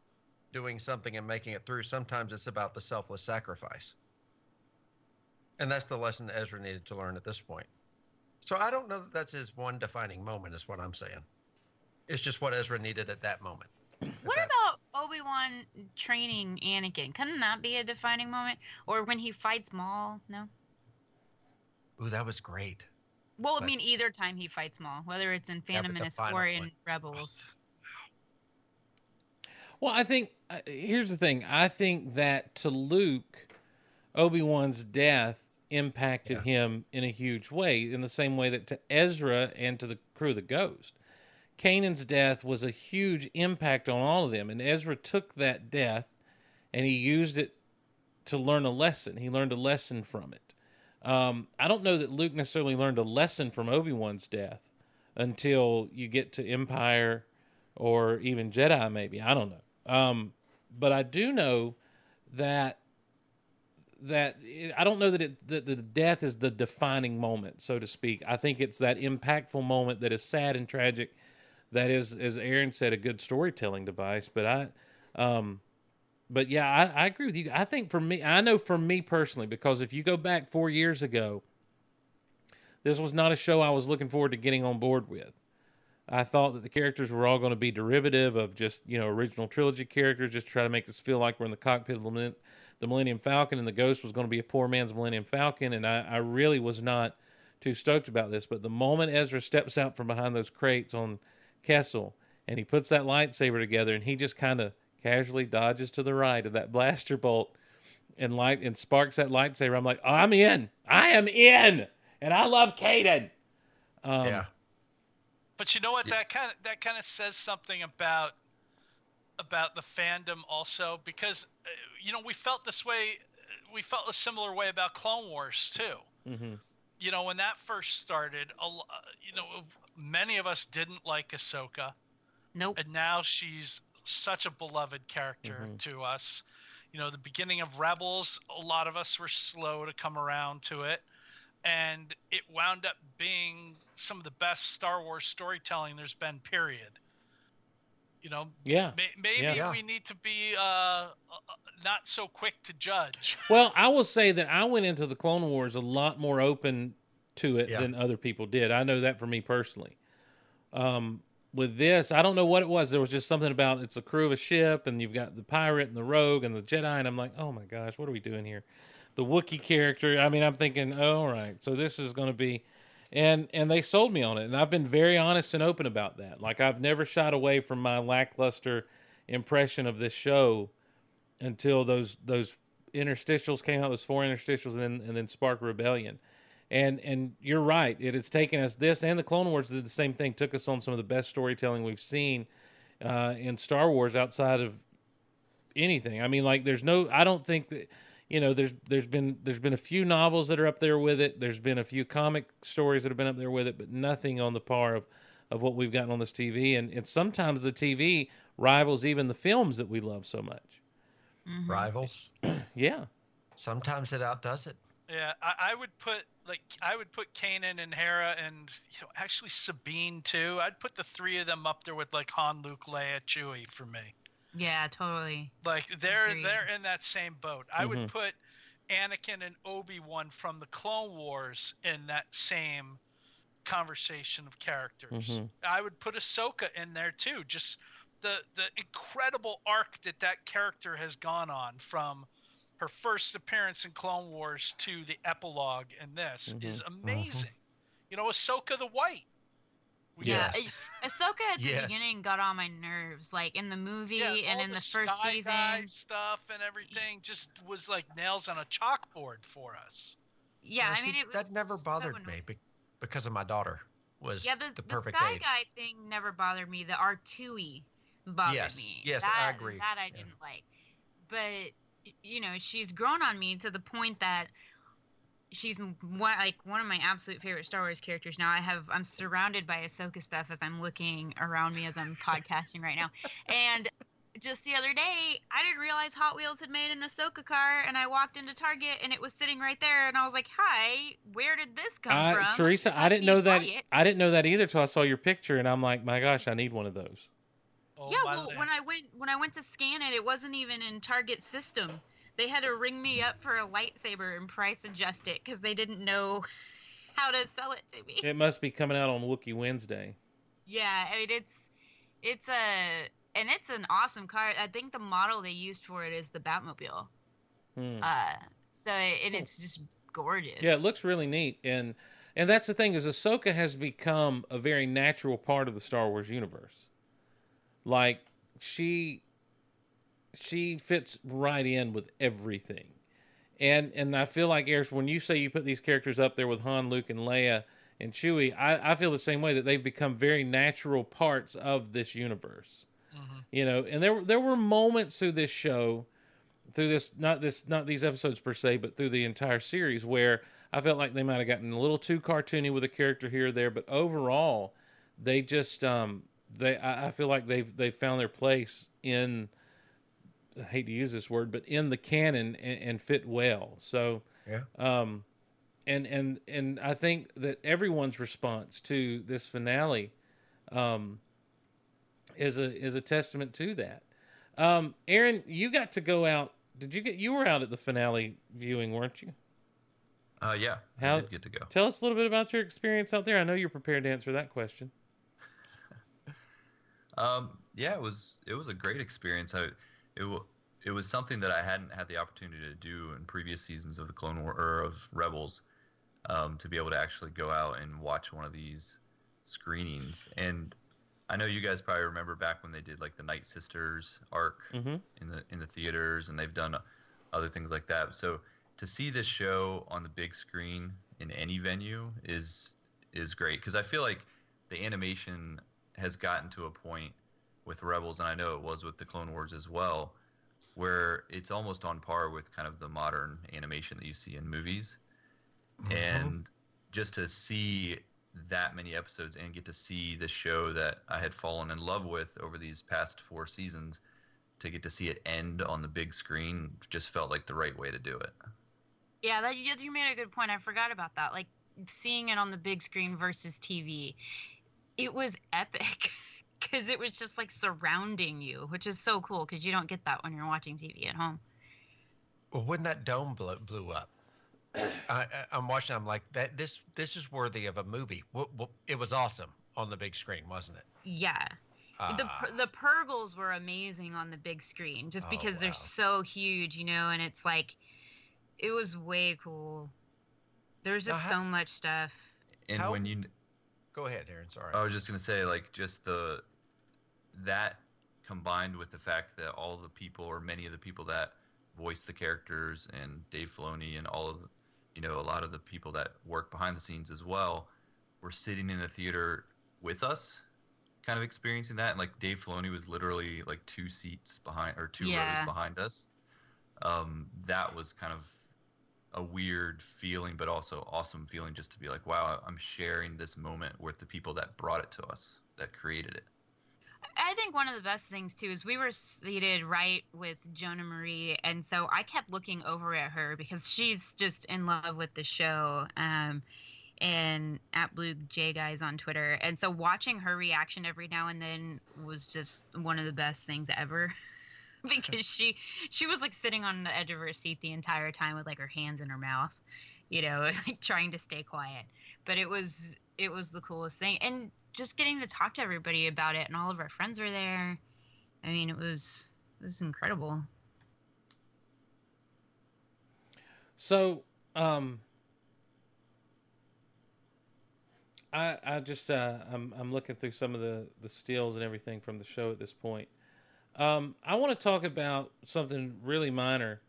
doing something and making it through. Sometimes it's about the selfless sacrifice. And that's the lesson Ezra needed to learn at this point. So I don't know that that's his one defining moment is what I'm saying. It's just what Ezra needed at that moment. What about Obi-Wan training Anakin? Couldn't that be a defining moment? Or when he fights Maul? No? Ooh, that was great. Well, but, I mean, either time he fights Maul, whether it's in Phantom yeah, Menace or in one. Rebels. Well, I think, uh, here's the thing. I think that to Luke, Obi-Wan's death impacted yeah. him in a huge way, in the same way that to Ezra and to the crew of the Ghost. Kanan's death was a huge impact on all of them, and Ezra took that death and he used it to learn a lesson. He learned a lesson from it. Um, I don't know that Luke necessarily learned a lesson from Obi-Wan's death until you get to Empire or even Jedi, maybe. I don't know. Um, but I do know that that it, I don't know that, it, that the death is the defining moment, so to speak. I think it's that impactful moment that is sad and tragic. That is, as Aaron said, a good storytelling device. But I, um, but yeah, I, I agree with you. I think for me, I know for me personally, because if you go back four years ago, this was not a show I was looking forward to getting on board with. I thought that the characters were all going to be derivative of just, you know, original trilogy characters, just try to make us feel like we're in the cockpit of the Millennium Falcon, and the Ghost was going to be a poor man's Millennium Falcon. And I, I really was not too stoked about this. But the moment Ezra steps out from behind those crates on Kessel, and he puts that lightsaber together, and he just kind of casually dodges to the right of that blaster bolt and light and sparks that lightsaber. I'm like, oh, I'm in. I am in, and I love Kanan. Um, yeah, but you know what? Yeah. That kind of that kind of says something about about the fandom also, because uh, you know we felt this way. We felt a similar way about Clone Wars too. Mm-hmm. You know, when that first started, a, you know. Many of us didn't like Ahsoka. Nope. And now she's such a beloved character mm-hmm. to us. You know, the beginning of Rebels, a lot of us were slow to come around to it. And it wound up being some of the best Star Wars storytelling there's been, period. You know? Yeah. May- maybe yeah, yeah. we need to be uh, not so quick to judge. Well, I will say that I went into the Clone Wars a lot more open to it yeah. than other people did. I know that for me personally. Um, with this, I don't know what it was. There was just something about it's a crew of a ship, and you've got the pirate and the rogue and the Jedi, and I'm like, oh my gosh, what are we doing here? The Wookiee character. I mean, I'm thinking, oh, all right, so this is going to be... And and they sold me on it, and I've been very honest and open about that. Like, I've never shied away from my lackluster impression of this show until those those interstitials came out, those four interstitials, and then, and then Spark Rebellion. And and you're right. It has taken us this, and the Clone Wars did the same thing, took us on some of the best storytelling we've seen uh, in Star Wars outside of anything. I mean, like, there's no, I don't think that, you know, there's there's been there's been a few novels that are up there with it. There's been a few comic stories that have been up there with it, but nothing on the par of, of what we've gotten on this T V. And, and sometimes the T V rivals even the films that we love so much. Mm-hmm. Rivals? Yeah. Sometimes it outdoes it. Yeah, I, I would put like I would put Kanan and Hera and you know actually Sabine too. I'd put the three of them up there with like Han, Luke, Leia, Chewie for me. Yeah, totally. Like they're Agreed. they're in that same boat. I mm-hmm. would put Anakin and Obi-Wan from the Clone Wars in that same conversation of characters. Mm-hmm. I would put Ahsoka in there too. Just the the incredible arc that that character has gone on from her first appearance in Clone Wars to the epilogue in this mm-hmm. is amazing. Mm-hmm. You know, Ahsoka the White. Yes. Yeah, Ahsoka at the yes. beginning got on my nerves. Like in the movie yeah, and in the, the first Sky season, Guy stuff and everything just was like nails on a chalkboard for us. Yeah, well, I mean see, it was that never bothered so me because of my daughter was yeah, the, the perfect the Sky age. Guy thing never bothered me. The R two E bothered yes. me. Yes, that, I agree. That I didn't yeah. like, but. You know, she's grown on me to the point that she's one, like one of my absolute favorite Star Wars characters now. I have I'm surrounded by Ahsoka stuff as I'm looking around me as I'm podcasting right now, and just the other day, I didn't realize Hot Wheels had made an Ahsoka car, and I walked into Target, and it was sitting right there, and I was like, hi, where did this come uh, from? Teresa, I didn't know that. It. I didn't know that either till I saw your picture, and I'm like, my gosh, I need one of those. Oh, yeah, well, when I went when I went to scan it, it wasn't even in Target's system. They had to ring me up for a lightsaber and price adjust it, because they didn't know how to sell it to me. It must be coming out on Wookiee Wednesday. Yeah, I mean, it's, it's a... And it's an awesome car. I think the model they used for it is the Batmobile. Hmm. Uh, so, it, and it's just gorgeous. Yeah, it looks really neat. And and that's the thing, is Ahsoka has become a very natural part of the Star Wars universe. Like, she she fits right in with everything. And and I feel like, Erich, when you say you put these characters up there with Han, Luke, and Leia, and Chewie, I, I feel the same way, that they've become very natural parts of this universe. Mm-hmm. You know, and there there were moments through this show, through this not this not these episodes per se, but through the entire series, where I felt like they might have gotten a little too cartoony with a character here or there. But overall, they just um, they I, I feel like they've they've found their place in, I hate to use this word, but in the canon, and, and fit well. So yeah, um, and and and I think that everyone's response to this finale, um. is a is a testament to that. Um, Aaron, you got to go out. Did you get? You were out at the finale viewing, weren't you? Uh, yeah, How, I did get to go. Tell us a little bit about your experience out there. I know you're prepared to answer that question. um, yeah, it was it was a great experience. I it it was something that I hadn't had the opportunity to do in previous seasons of the Clone War or of Rebels. Um, to be able to actually go out and watch one of these screenings. And I know you guys probably remember back when they did like the Night Sisters arc, mm-hmm. in the in the theaters, and they've done other things like that. So to see this show on the big screen in any venue is is great, because I feel like the animation has gotten to a point with Rebels, and I know it was with the Clone Wars as well, where it's almost on par with kind of the modern animation that you see in movies. Mm-hmm. And just to see that many episodes and get to see the show that I had fallen in love with over these past four seasons, to get to see it end on the big screen just felt like the right way to do it. Yeah, that, you made a good point. I forgot about that. Like, seeing it on the big screen versus T V, it was epic, because it was just like surrounding you, which is so cool, because you don't get that when you're watching T V at home. Well, when that dome blew, blew up, I, I'm watching. I'm like, that. This this is worthy of a movie. W- w- it was awesome on the big screen, wasn't it? Yeah, uh, the the Purrgils were amazing on the big screen, just because oh, wow. they're so huge, you know. And it's like, it was way cool. There's just how, so much stuff. And how, when you go ahead, Aaron. Sorry, I was just gonna say, like, just the that combined with the fact that all the people, or many of the people that voice the characters, and Dave Filoni, and all of the, you know, a lot of the people that work behind the scenes as well, were sitting in the theater with us, kind of experiencing that. And like Dave Filoni was literally like two seats behind, or two yeah. rows behind us. Um, that was kind of a weird feeling, but also awesome feeling, just to be like, wow, I'm sharing this moment with the people that brought it to us, that created it. I think one of the best things, too, is we were seated right with Jonah Marie, and so I kept looking over at her, because she's just in love with the show, um, and at Blue J Guys on Twitter. And so watching her reaction every now and then was just one of the best things ever, because she she was, like, sitting on the edge of her seat the entire time with, like, her hands in her mouth, you know, like, trying to stay quiet. But it was it was the coolest thing. And just getting to talk to everybody about it, and all of our friends were there. I mean, it was it was incredible. So, um, I I just uh, I'm I'm looking through some of the the steals and everything from the show at this point. Um, I want to talk about something really minor,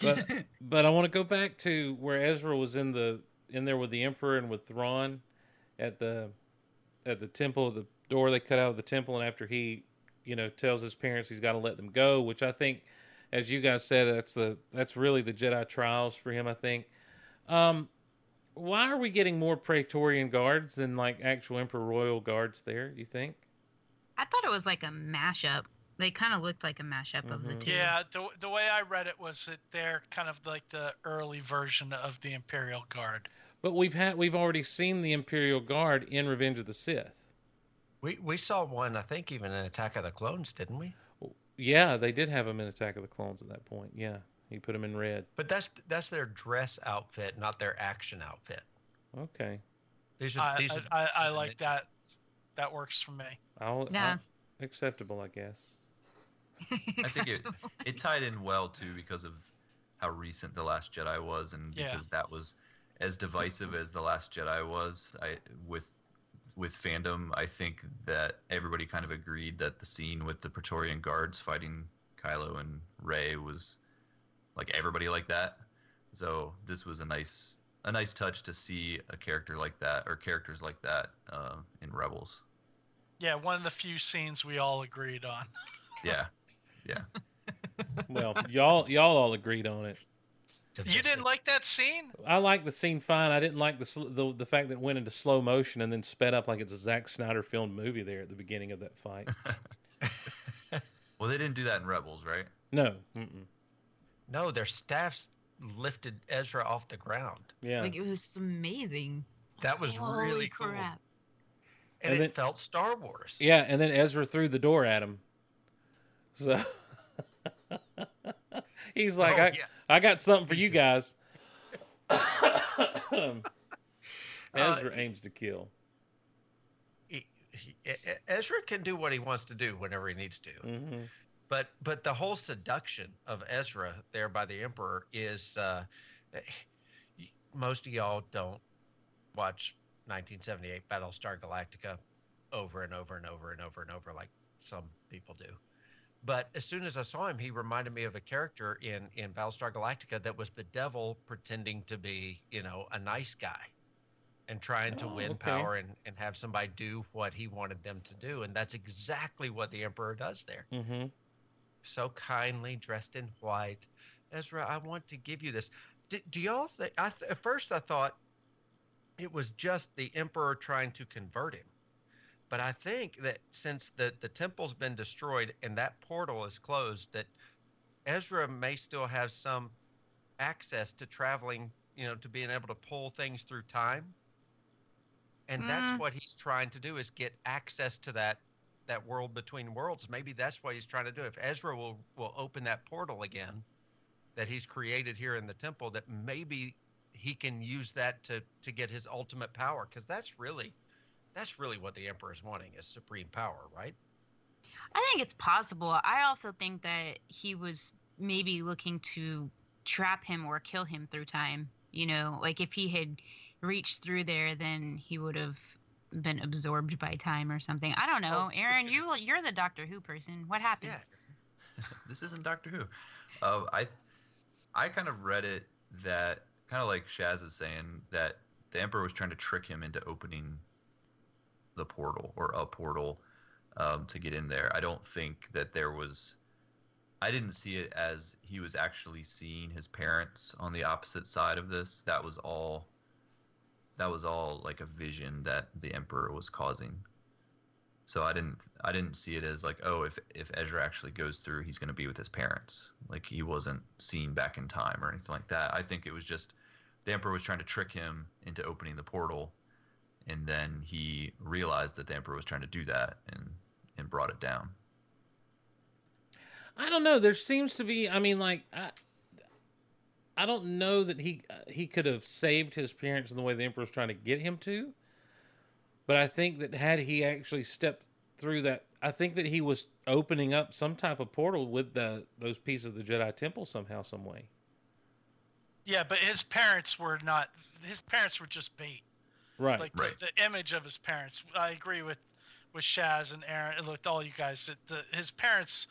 but but I want to go back to where Ezra was in the in there with the Emperor and with Thrawn. At the at the temple, the door they cut out of the temple, and after he, you know, tells his parents he's got to let them go, which I think, as you guys said, that's the that's really the Jedi trials for him. I think. Um, why are we getting more Praetorian guards than like actual Emperor Royal guards there? Do you think? I thought it was like a mashup. They kind of looked like a mashup mm-hmm. of the two. Yeah, the, the way I read it was that they're kind of like the early version of the Imperial Guard. But we've had we've already seen the Imperial Guard in Revenge of the Sith. We we saw one, I think, even in Attack of the Clones, didn't we? Yeah, they did have him in Attack of the Clones at that point. Yeah, he put him in red. But that's that's their dress outfit, not their action outfit. Okay. These are, I, these are, I, I, I like that. That works for me. I'll, yeah. I'll, acceptable, I guess. I think it, it tied in well, too, because of how recent The Last Jedi was, and because yeah. that was as divisive as The Last Jedi was I, with with fandom. I think that everybody kind of agreed that the scene with the Praetorian Guards fighting Kylo and Rey was like everybody like that. So this was a nice a nice touch to see a character like that, or characters like that uh, in Rebels. Yeah, one of the few scenes we all agreed on. Yeah. Yeah. Well, y'all y'all all agreed on it. You didn't like that scene? I liked the scene fine. I didn't like the the, the fact that it went into slow motion and then sped up like it's a Zack Snyder filmed movie there at the beginning of that fight. Well, they didn't do that in Rebels, right? No. Mm-mm. No, their staffs lifted Ezra off the ground. Yeah. Like, it was amazing. That was Holy really cool. crap. And, and it then, felt Star Wars. Yeah, and then Ezra threw the door at him. So he's like, oh, I, yeah. I got something for Jesus. you guys. Ezra uh, aims to kill. He, he, Ezra can do what he wants to do whenever he needs to. Mm-hmm. But but the whole seduction of Ezra there by the Emperor is uh, most of y'all don't watch nineteen seventy-eight Battlestar Galactica over and over and over and over and over like some people do. But as soon as I saw him, he reminded me of a character in, in Battlestar Galactica that was the devil pretending to be, you know, a nice guy and trying to oh, win okay. power and, and have somebody do what he wanted them to do. And that's exactly what the Emperor does there. Mm-hmm. So kindly dressed in white. Ezra, I want to give you this. Do, do y'all think, I th- at first I thought it was just the Emperor trying to convert him. But I think that since the, the temple's been destroyed and that portal is closed, that Ezra may still have some access to traveling, you know, to being able to pull things through time. And mm. that's what he's trying to do, is get access to that, that world between worlds. Maybe that's what he's trying to do. If Ezra will, will open that portal again that he's created here in the temple, that maybe he can use that to, to get his ultimate power, because that's really... That's really what the Emperor's wanting, is supreme power, right? I think it's possible. I also think that he was maybe looking to trap him or kill him through time. You know, like if he had reached through there, then he would have been absorbed by time or something. I don't know. Oh, Aaron, you, you're the Doctor Who person. What happened? Yeah. This isn't Doctor Who. Uh, I, I kind of read it that, kind of like Shaz is saying, that the Emperor was trying to trick him into opening the portal or a portal um, to get in there. I don't think that there was, I didn't see it as he was actually seeing his parents on the opposite side of this. That was all, that was all like a vision that the Emperor was causing. So I didn't, I didn't see it as like, oh, if, if Ezra actually goes through, he's going to be with his parents. Like, he wasn't seen back in time or anything like that. I think it was just the Emperor was trying to trick him into opening the portal. And then he realized that the Emperor was trying to do that and, and brought it down. I don't know. There seems to be, I mean, like, I, I don't know that he he could have saved his parents in the way the Emperor was trying to get him to. But I think that had he actually stepped through that, I think that he was opening up some type of portal with the those pieces of the Jedi Temple somehow, some way. Yeah, but his parents were not, his parents were just bait. Right, like right. The, the image of his parents. I agree with, with Shaz and Aaron and with all you guys that the, his parents,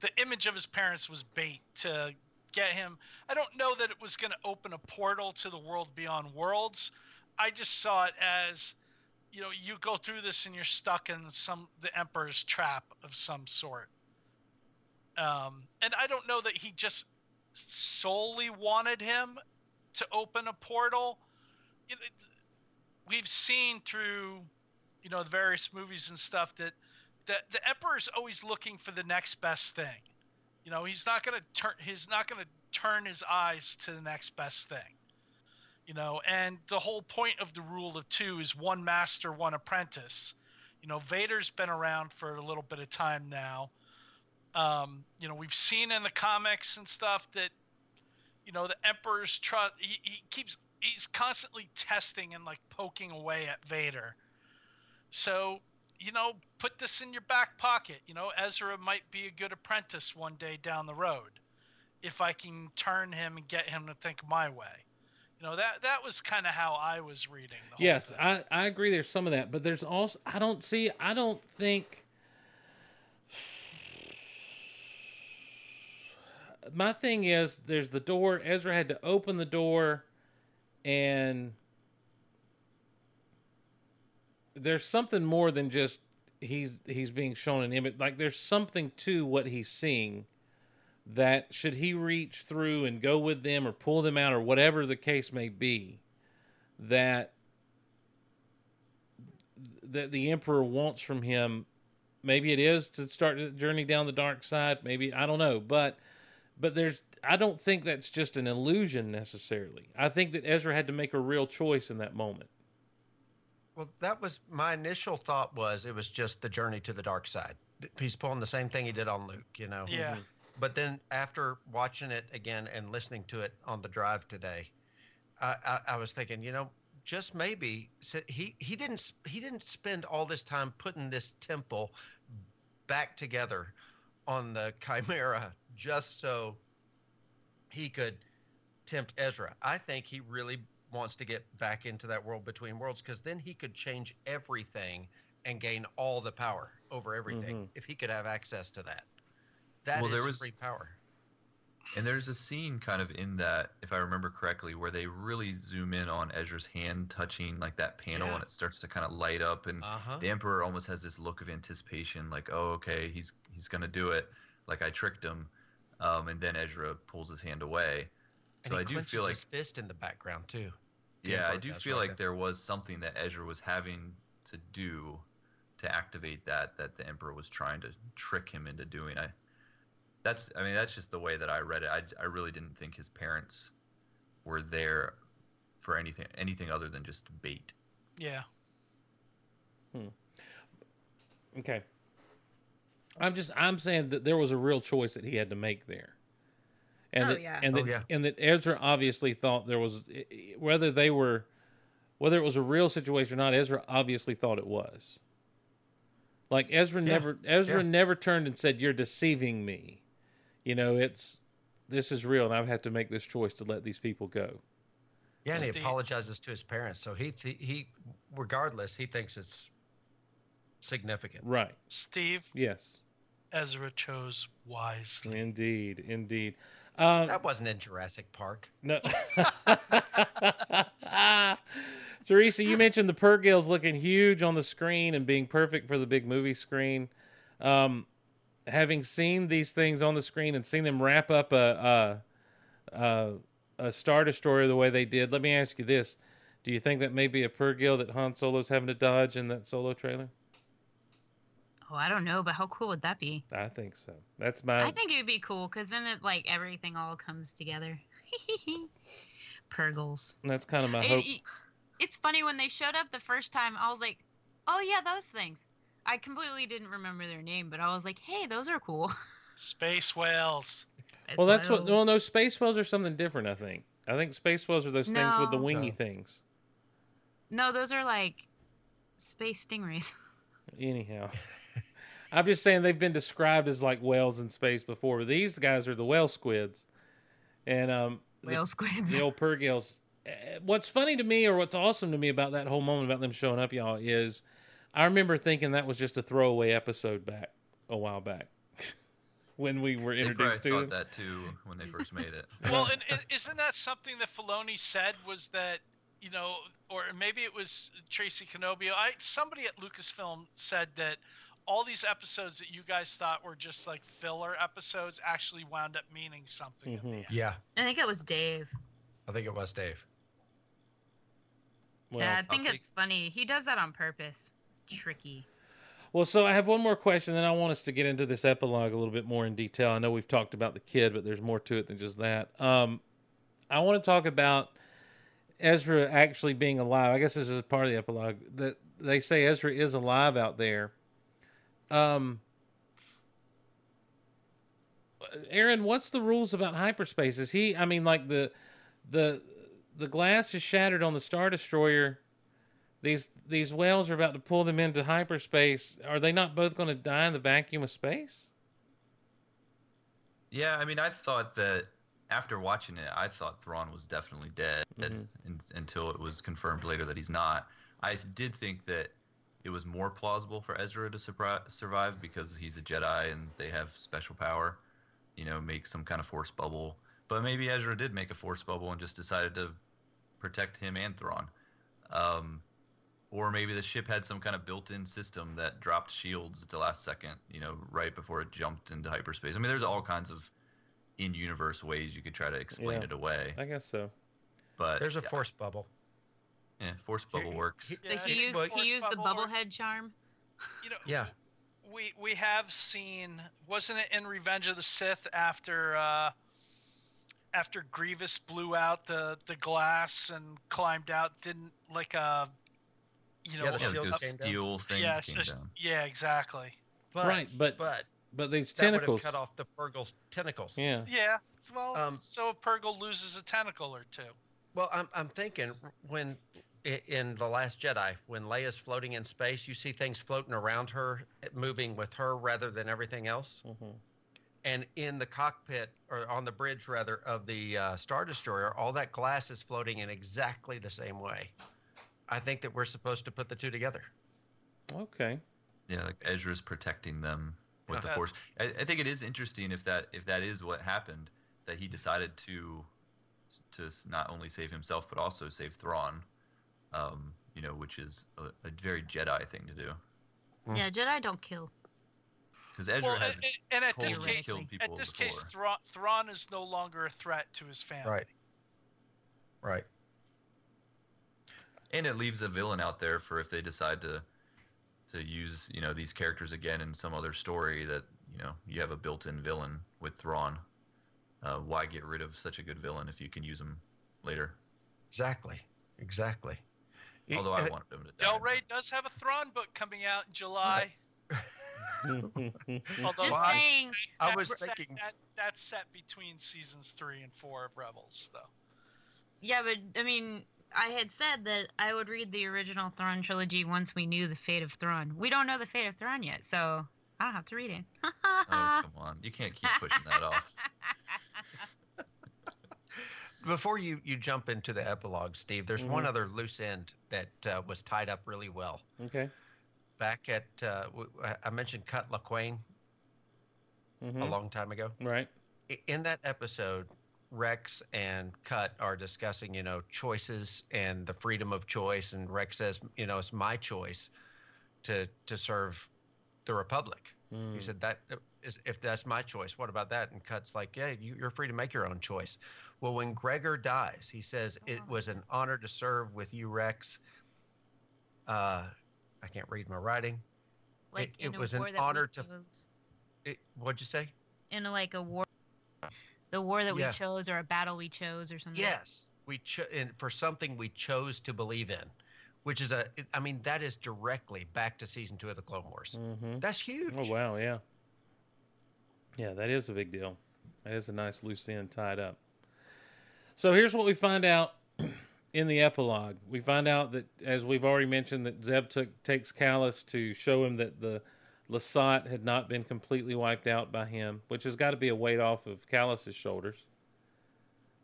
the image of his parents was bait to get him. I don't know that it was going to open a portal to the world beyond worlds. I just saw it as, you know, you go through this and you're stuck in some the Emperor's trap of some sort. Um, and I don't know that he just solely wanted him to open a portal. You know, we've seen through, you know, the various movies and stuff that the the Emperor's always looking for the next best thing. You know, he's not gonna turn he's not gonna turn his eyes to the next best thing. You know, and the whole point of the rule of two is one master, one apprentice. You know, Vader's been around for a little bit of time now. Um, you know, we've seen in the comics and stuff that, you know, the Emperor's trust, he, he keeps, he's constantly testing and like poking away at Vader. So, you know, put this in your back pocket. You know, Ezra might be a good apprentice one day down the road if I can turn him and get him to think my way. You know, that that was kind of how I was reading the whole yes, thing. I, I agree there's some of that, but there's also, I don't see, I don't think, my thing is, there's the door, Ezra had to open the door, and there's something more than just he's he's being shown an image. Like, there's something to what he's seeing. That should he reach through and go with them or pull them out or whatever the case may be, that that the Emperor wants from him. Maybe it is to start the journey down the dark side. Maybe, I don't know. But but there's I don't think that's just an illusion necessarily. I think that Ezra had to make a real choice in that moment. Well, that was my initial thought, was it was just the journey to the dark side. He's pulling the same thing he did on Luke, you know? Yeah. Mm-hmm. But then after watching it again and listening to it on the drive today, I, I, I was thinking, you know, just maybe so he he didn't he didn't spend all this time putting this temple back together on the Chimera just so he could tempt Ezra. I think he really wants to get back into that world between worlds, because then he could change everything and gain all the power over everything, mm-hmm. if he could have access to that. That well, is there was, free power. And there's a scene kind of in that, if I remember correctly, where they really zoom in on Ezra's hand touching like that panel, yeah. and it starts to kind of light up, and uh-huh. the Emperor almost has this look of anticipation, like, oh, okay, he's he's going to do it, like I tricked him, um, and then Ezra pulls his hand away. And so I do feel like his fist in the background too. Yeah, I do feel like there was something that Ezra was having to do to activate that, that the Emperor was trying to trick him into doing. I That's, I mean, that's just the way that I read it. I, I really didn't think his parents were there for anything, anything other than just bait. Yeah. Hmm. Okay. I'm just, I'm saying that there was a real choice that he had to make there. And oh, that, yeah. And, oh, that, yeah. and that Ezra obviously thought there was, whether they were, whether it was a real situation or not, Ezra obviously thought it was. Like, Ezra yeah. never, Ezra yeah. never turned and said, "You're deceiving me." You know, it's, this is real, and I've had to make this choice to let these people go. Yeah, and he Steve. apologizes to his parents, so he, th- he, regardless, he thinks it's significant. Right. Steve? Yes. Ezra chose wisely. Indeed, indeed. Um, that wasn't in Jurassic Park. No. Teresa, you mentioned the Purrgils looking huge on the screen and being perfect for the big movie screen. Um, having seen these things on the screen and seen them wrap up a, a, a, a Star Destroyer the way they did, let me ask you this. Do you think that may be a Purrgil that Han Solo's having to dodge in that Solo trailer? Oh, I don't know, but how cool would that be? I think so. That's my... I think it would be cool, because then it, like, everything all comes together. Purrgils. That's kind of my hope. It, it, it's funny, when they showed up the first time, I was like, oh, yeah, those things. I completely didn't remember their name, but I was like, hey, those are cool. Space whales. Space well, that's whales. what... Well, no, space whales are something different, I think. I think space whales are those no. things with the wingy no. things. No, those are, like, space stingrays. Anyhow... I'm just saying they've been described as like whales in space before. These guys are the whale squids, and um, whale the, squids, the old Purrgils. What's funny to me, or what's awesome to me about that whole moment about them showing up, y'all, is I remember thinking that was just a throwaway episode back a while back when we were introduced to them. They probably thought that too when they first made it. Well, and, and isn't that something that Filoni said, was that, you know, or maybe it was Tracy Canobio. I somebody at Lucasfilm said that all these episodes that you guys thought were just like filler episodes actually wound up meaning something. Mm-hmm. Yeah. I think it was Dave. I think it was Dave. Well, yeah, I think I'll it's take... funny. He does that on purpose. Tricky. Well, so I have one more question, then I want us to get into this epilogue a little bit more in detail. I know we've talked about the kid, but there's more to it than just that. Um, I want to talk about Ezra actually being alive. I guess this is part of the epilogue. That they say Ezra is alive out there. Um, Aaron, what's the rules about hyperspace? Is he, I mean, like the the the glass is shattered on the Star Destroyer. These these whales are about to pull them into hyperspace. Are they not both going to die in the vacuum of space? Yeah, I mean, I thought that after watching it, I thought Thrawn was definitely dead mm-hmm. in, until it was confirmed later that he's not. I did think that it was more plausible for Ezra to surpri- survive because he's a Jedi and they have special power, you know, make some kind of force bubble. But maybe Ezra did make a force bubble and just decided to protect him and Thrawn. Um, or maybe the ship had some kind of built-in system that dropped shields at the last second, you know, right before it jumped into hyperspace. I mean, there's all kinds of in-universe ways you could try to explain yeah, it away. I guess so. But there's a yeah. force bubble. Yeah, force bubble works. So yeah, he used, he used the bubble or, head charm? You know, yeah. We we have seen, wasn't it in Revenge of the Sith after uh, after Grievous blew out the, the glass and climbed out, didn't like a, you know, yeah, the shield steel things yeah, came just, down. Yeah, exactly. But, right, but... but But these that tentacles cut off the Purrgil's tentacles. Yeah. Yeah. Well, um, so if Purrgil loses a tentacle or two. Well, I'm I'm thinking when in The Last Jedi, when Leia's floating in space, you see things floating around her, moving with her rather than everything else. Mm-hmm. And in the cockpit or on the bridge rather of the uh, Star Destroyer, all that glass is floating in exactly the same way. I think that we're supposed to put the two together. Okay. Yeah, like Ezra's protecting them. With the force, I, I think it is interesting if that if that is what happened, that he decided to to not only save himself but also save Thrawn, um, you know, which is a, a very Jedi thing to do. Yeah, Jedi don't kill. Because Ezra well, has and, and at this case, killed people at this before. case, Thrawn, Thrawn is no longer a threat to his family. Right. Right. And it leaves a villain out there for if they decide to. to use, you know, these characters again in some other story that, you know, you have a built-in villain with Thrawn. Uh, why get rid of such a good villain if you can use him later? Exactly. Exactly. Although uh, I wanted him to die. Del Rey does have a Thrawn book coming out in July. Just well, saying. I was set, thinking. That, that's set between seasons three and four of Rebels, though. Yeah, but, I mean... I had said that I would read the original Thrawn trilogy once we knew the fate of Thrawn. We don't know the fate of Thrawn yet, so I'll have to read it. Oh, come on. You can't keep pushing that off. Before you, you jump into the epilogue, Steve, there's mm-hmm. one other loose end that uh, was tied up really well. Okay. Back at, uh, I mentioned Cut Lawquane mm-hmm. a long time ago. Right. In that episode... Rex and Cut are discussing, you know, choices and the freedom of choice. And Rex says, you know, it's my choice to to serve the Republic. Mm. He said, that is, if that's my choice, what about that? And Cut's like, yeah, you, you're free to make your own choice. Well, when Gregor dies, he says, it was an honor to serve with you, Rex. Uh, I can't read my writing. Like it, it was an honor to... It, what'd you say? In like a war... The war that we yeah. chose or a battle we chose or something. Yes. we cho- and For something we chose to believe in, which is a – I mean, that is directly back to Season two of the Clone Wars. Mm-hmm. That's huge. Oh, wow, yeah. Yeah, that is a big deal. That is a nice loose end tied up. So here's what we find out in the epilogue. We find out that, as we've already mentioned, that Zeb took, takes Kallus to show him that the – Lasat had not been completely wiped out by him, which has got to be a weight off of Callus's shoulders.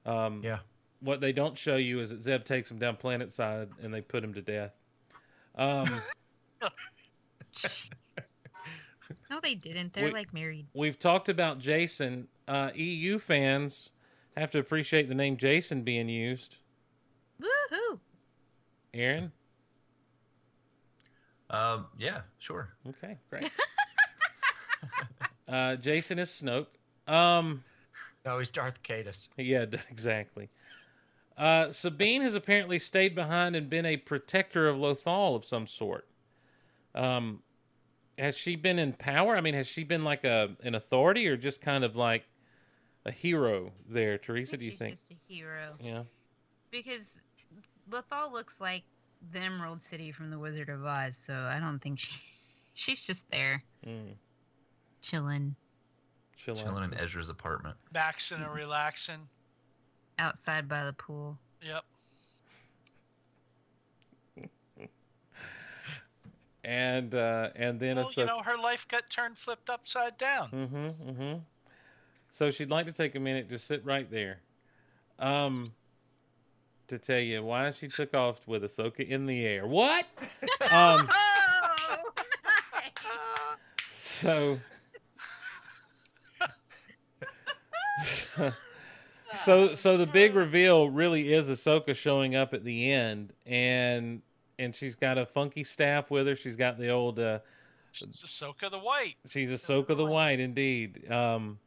Um, yeah. What they don't show you is that Zeb takes him down planetside and they put him to death. Um, no, they didn't. They're we, like married. We've talked about Jason. Uh, E U fans have to appreciate the name Jason being used. Woohoo! Aaron? Um, yeah, sure. Okay, great. uh, Jason is Snoke. Um, no, he's Darth Cadus. Yeah, exactly. Uh, Sabine has apparently stayed behind and been a protector of Lothal of some sort. Um, has she been in power? I mean, has she been like a an authority or just kind of like a hero there, Teresa? Do you she's think? She's just a hero. Yeah. Because Lothal looks like the Emerald City from The Wizard of Oz, so I don't think she she's just there. Mm. Chilling. Chilling. Chilling in Ezra's apartment. Maxing and relaxing. Outside by the pool. Yep. And uh, and then well, Ahsoka... you know, her life got turned flipped upside down. Mm-hmm, mm-hmm. So she'd like to take a minute, just sit right there, um, to tell you why she took off with Ahsoka in the air. What? um, so, so, so the big reveal really is Ahsoka showing up at the end, and. And she's got a funky staff with her. She's got the old... Uh, she's Ahsoka the White. She's Ahsoka the, the White, White, indeed. Um,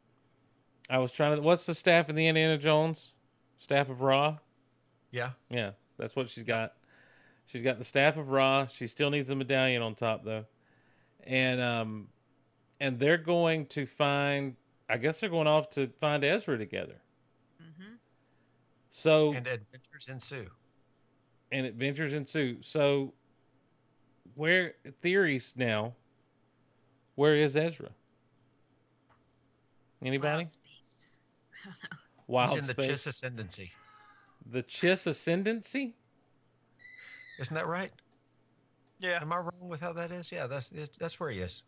I was trying to... What's the staff in the Indiana Jones? Staff of Ra? Yeah. Yeah, that's what she's got. She's got the Staff of Ra. She still needs the medallion on top, though. And, um, and they're going to find... I guess they're going off to find Ezra together. Mm-hmm. So... And adventures ensue. And adventures ensue. So, where theories now? Where is Ezra? Anybody? Wild space. I don't know. Wild He's in space. The Chiss Ascendancy. The Chiss Ascendancy. Isn't that right? Yeah. Am I wrong with how that is? Yeah, that's that's where he is.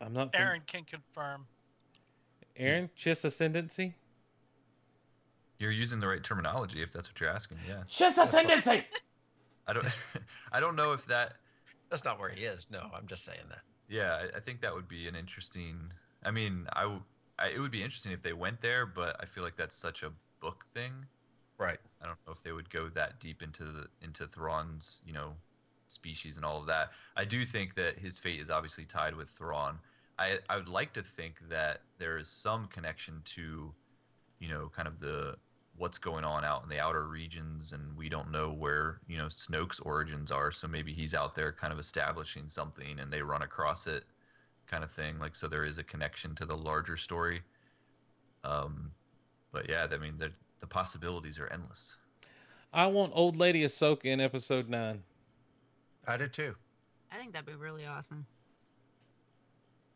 I'm not. Aaron fam- can confirm. Aaron, Chiss Ascendancy. You're using the right terminology if that's what you're asking. Yeah. Chiss Ascendancy. I don't. I don't know if that. That's not where he is. No, I'm just saying that. Yeah, I, I think that would be an interesting. I mean, I, I. It would be interesting if they went there, but I feel like that's such a book thing. Right. I don't know if they would go that deep into the into Thrawn's, you know, species and all of that. I do think that his fate is obviously tied with Thrawn. I I would like to think that there is some connection to, you know, kind of the. What's going on out in the outer regions, and we don't know where, you know, Snoke's origins are. So maybe he's out there kind of establishing something and they run across it kind of thing. Like, so there is a connection to the larger story. Um, but yeah, I mean, the, the possibilities are endless. I want old lady Ahsoka in episode nine. I do too. I think that'd be really awesome.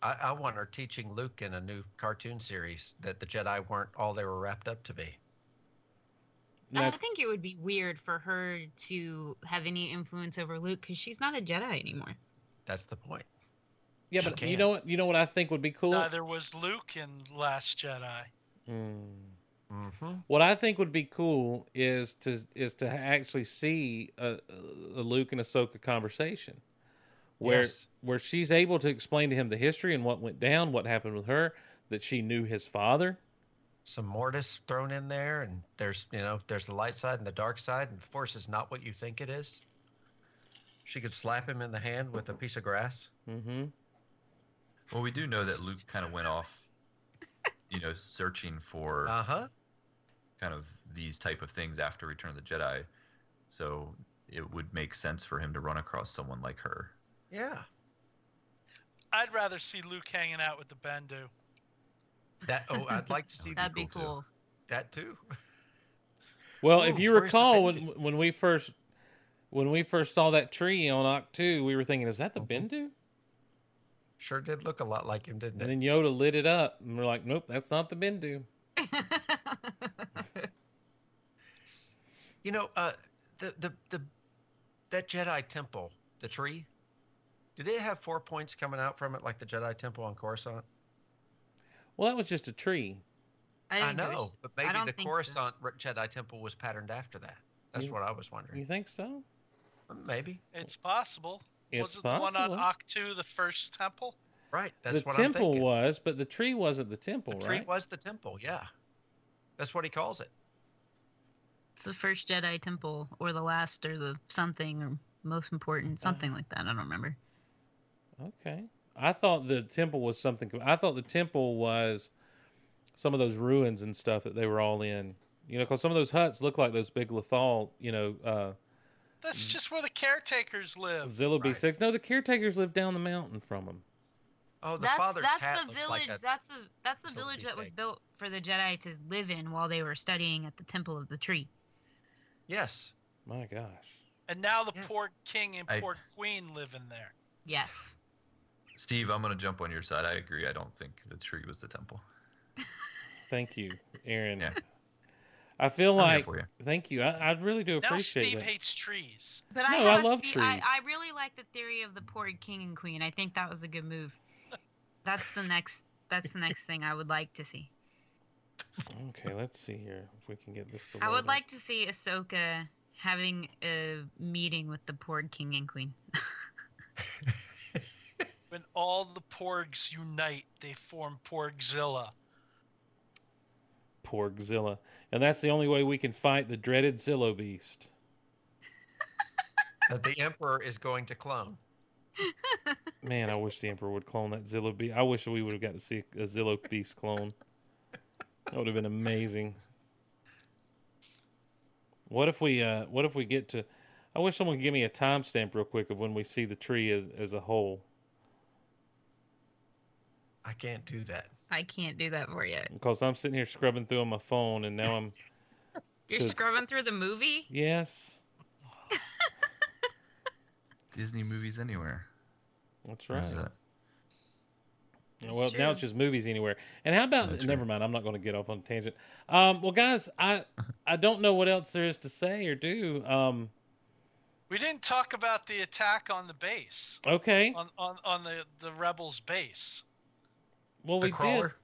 I, I want her teaching Luke in a new cartoon series that the Jedi weren't all they were wrapped up to be. Now, I think it would be weird for her to have any influence over Luke because she's not a Jedi anymore. That's the point. Yeah, she but can. you know what? You know what I think would be cool. Neither was Luke in Last Jedi. Mm. Mm-hmm. What I think would be cool is to is to actually see a, a Luke and Ahsoka conversation, where yes. where she's able to explain to him the history and what went down, what happened with her, that she knew his father. Some Mortis thrown in there, and there's, you know, there's the light side and the dark side, and the Force is not what you think it is. She could slap him in the hand with a piece of grass. Mm-hmm. Well, we do know that Luke kind of went off, you know, searching for uh-huh. kind of these type of things after Return of the Jedi, so it would make sense for him to run across someone like her. Yeah. I'd rather see Luke hanging out with the Bendu. That oh, I'd like to see that'd be cool. cool. Too. That too. Well, Ooh, if you recall when when we first when we first saw that tree on Octu, we were thinking, is that the mm-hmm. Bendu? Sure did look a lot like him, didn't it? And then Yoda lit it up, and we're like, nope, that's not the Bendu. You know, uh, the the the that Jedi Temple, the tree, did it have four points coming out from it like the Jedi Temple on Coruscant? Well, that was just a tree. I, I know, but maybe the Coruscant so. Jedi Temple was patterned after that. That's you, what I was wondering. You think so? Maybe. It's possible. It's was it possible. The one on Octu, the first temple? Right, that's the what I'm thinking. The temple was, but the tree wasn't the temple, the right? The tree was the temple, yeah. That's what he calls it. It's the first Jedi Temple, or the last, or the something, or most important, something uh, like that. I don't remember. Okay. I thought the temple was something. I thought the temple was some of those ruins and stuff that they were all in. You know, because some of those huts look like those big Lothal, you know. Uh, That's just where the caretakers live. Zilla right. B six. No, the caretakers live down the mountain from them. Oh, the that's, father's that's hat the village. Like a, that's the that's the village that was built for the Jedi to live in while they were studying at the Temple of the Tree. Yes. My gosh. And now the yeah. poor king and I, poor queen live in there. Yes. Steve, I'm going to jump on your side. I agree. I don't think the tree was the temple. Thank you, Aaron. Yeah. I feel I'm like for you. Thank you. I, I really do appreciate it. Now Steve that. hates trees. But no, I, I love the, trees. I, I really like the theory of the poor king and queen. I think that was a good move. That's the next. That's the next thing I would like to see. Okay, let's see here if we can get this. I would up. like to see Ahsoka having a meeting with the Porg King and Queen. When all the Porgs unite, they form Porgzilla. Porgzilla, and that's the only way we can fight the dreaded Zillo beast that the Emperor is going to clone. Man, I wish the Emperor would clone that Zillo beast. I wish we would have got to see a Zillo beast clone. That would have been amazing. What if we? Uh, what if we get to? I wish someone could give me a timestamp real quick of when we see the tree as as a whole. I can't do that. I can't do that for you because I'm sitting here scrubbing through on my phone, and now I'm. You're to... scrubbing through the movie? Yes. Disney movies anywhere. That's right. That? That's well, true. Now it's just movies anywhere. And how about? That's never true. mind. I'm not going to get off on a tangent. Um, well, guys, I I don't know what else there is to say or do. Um, we didn't talk about the attack on the base. Okay. On on, on the, the rebels' base. Well, the we crawler. did.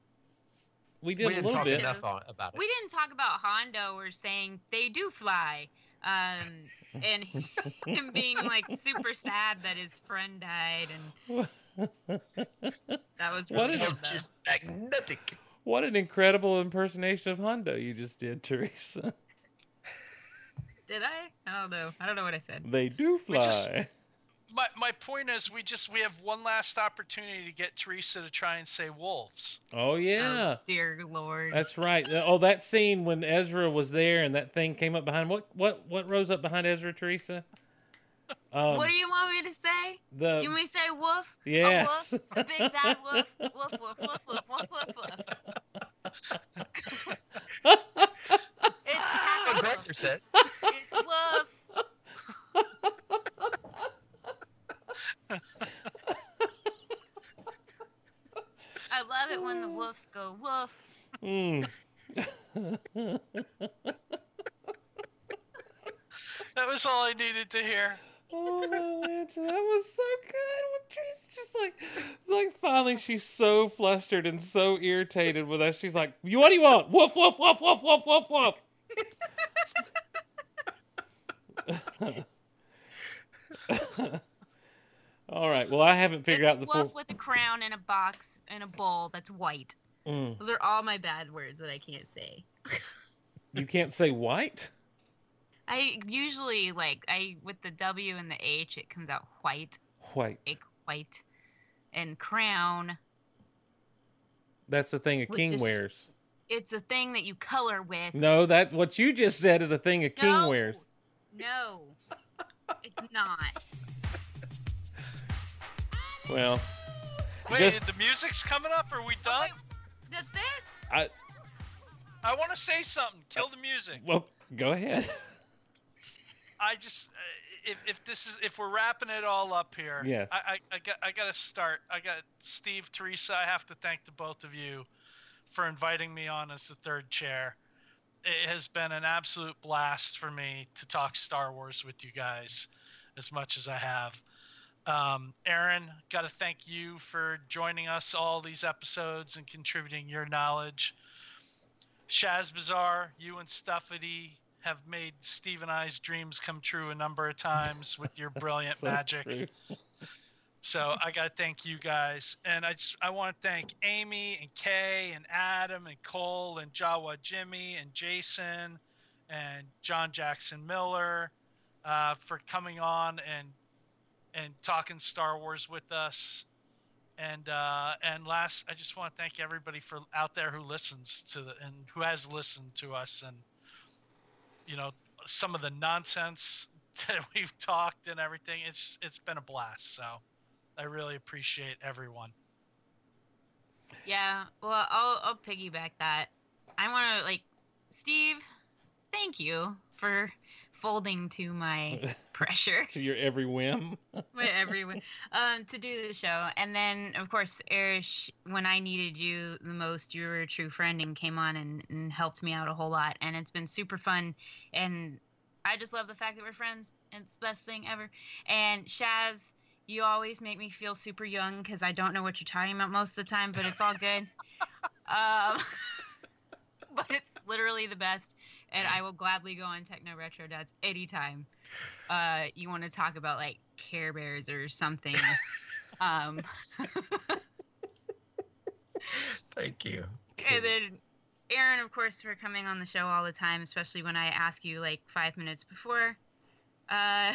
We did we didn't a little talk bit. Enough on, about it. We didn't talk about Hondo or saying they do fly. Um, and him being like super sad that his friend died, and that was really what good, just magnetic. What an incredible impersonation of Hondo you just did, Teresa. Did I? I don't know. I don't know what I said. They do fly. Just, my my point is, we just we have one last opportunity to get Teresa to try and say wolves. Oh yeah, oh, dear Lord. That's right. Oh, that scene when Ezra was there and that thing came up behind. What what what rose up behind Ezra, Teresa? Um, what do you want me to say? The, do you want me to say woof? Yeah. A woof? A big bad woof? Woof, woof, woof, woof, woof, woof, woof. It's woof. It's woof. I love it when the woofs go woof. Mm. That was all I needed to hear. Oh, Atlanta, that was so good. She's just like, it's like finally she's so flustered and so irritated with us. She's like, "You what do you want? Woof, woof, woof, woof, woof, woof, woof." All right. Well, I haven't figured it's out the woof full... with a crown and a box and a bowl that's white. Mm. Those are all my bad words that I can't say. You can't say white? I usually like I with the W and the H, it comes out white, white, like white, and crown. That's the thing a king is, wears. It's a thing that you color with. No, that what you just said is a thing a king no, wears. No, it's not. Well, wait, just, the music's coming up. Are we done? Oh, wait, that's it. I I want to say something. Kill the music. Well, go ahead. I just, if if this is if we're wrapping it all up here, yes. I, I I got I got to start. I got Steve, Teresa. I have to thank the both of you for inviting me on as the third chair. It has been an absolute blast for me to talk Star Wars with you guys as much as I have. Um, Aaron, got to thank you for joining us all these episodes and contributing your knowledge. Shazbazzar, you and Stuffity have made Steve and I's dreams come true a number of times with your brilliant so magic. True. So I got to thank you guys. And I just I want to thank Amy and Kay and Adam and Cole and Jawa Jimmy and Jason and John Jackson Miller uh, for coming on and and talking Star Wars with us. And uh, and last, I just want to thank everybody for out there who listens to the, and who has listened to us and you know, some of the nonsense that we've talked and everything. It's it's been a blast. So I really appreciate everyone. Yeah, well, I'll, I'll piggyback that. I want to, like, Steve, thank you for folding to my pressure. To your every whim. My every whim. Um, to do the show. And then, of course, Erich, when I needed you the most, you were a true friend and came on and, and helped me out a whole lot. And it's been super fun. And I just love the fact that we're friends. And it's the best thing ever. And Shaz, you always make me feel super young because I don't know what you're talking about most of the time, but it's all good. um, but it's literally the best. And I will gladly go on Techno Retro Dads anytime uh, you want to talk about, like, Care Bears or something. um, Thank you. And then Aaron, of course, for coming on the show all the time, especially when I ask you, like, five minutes before. Uh,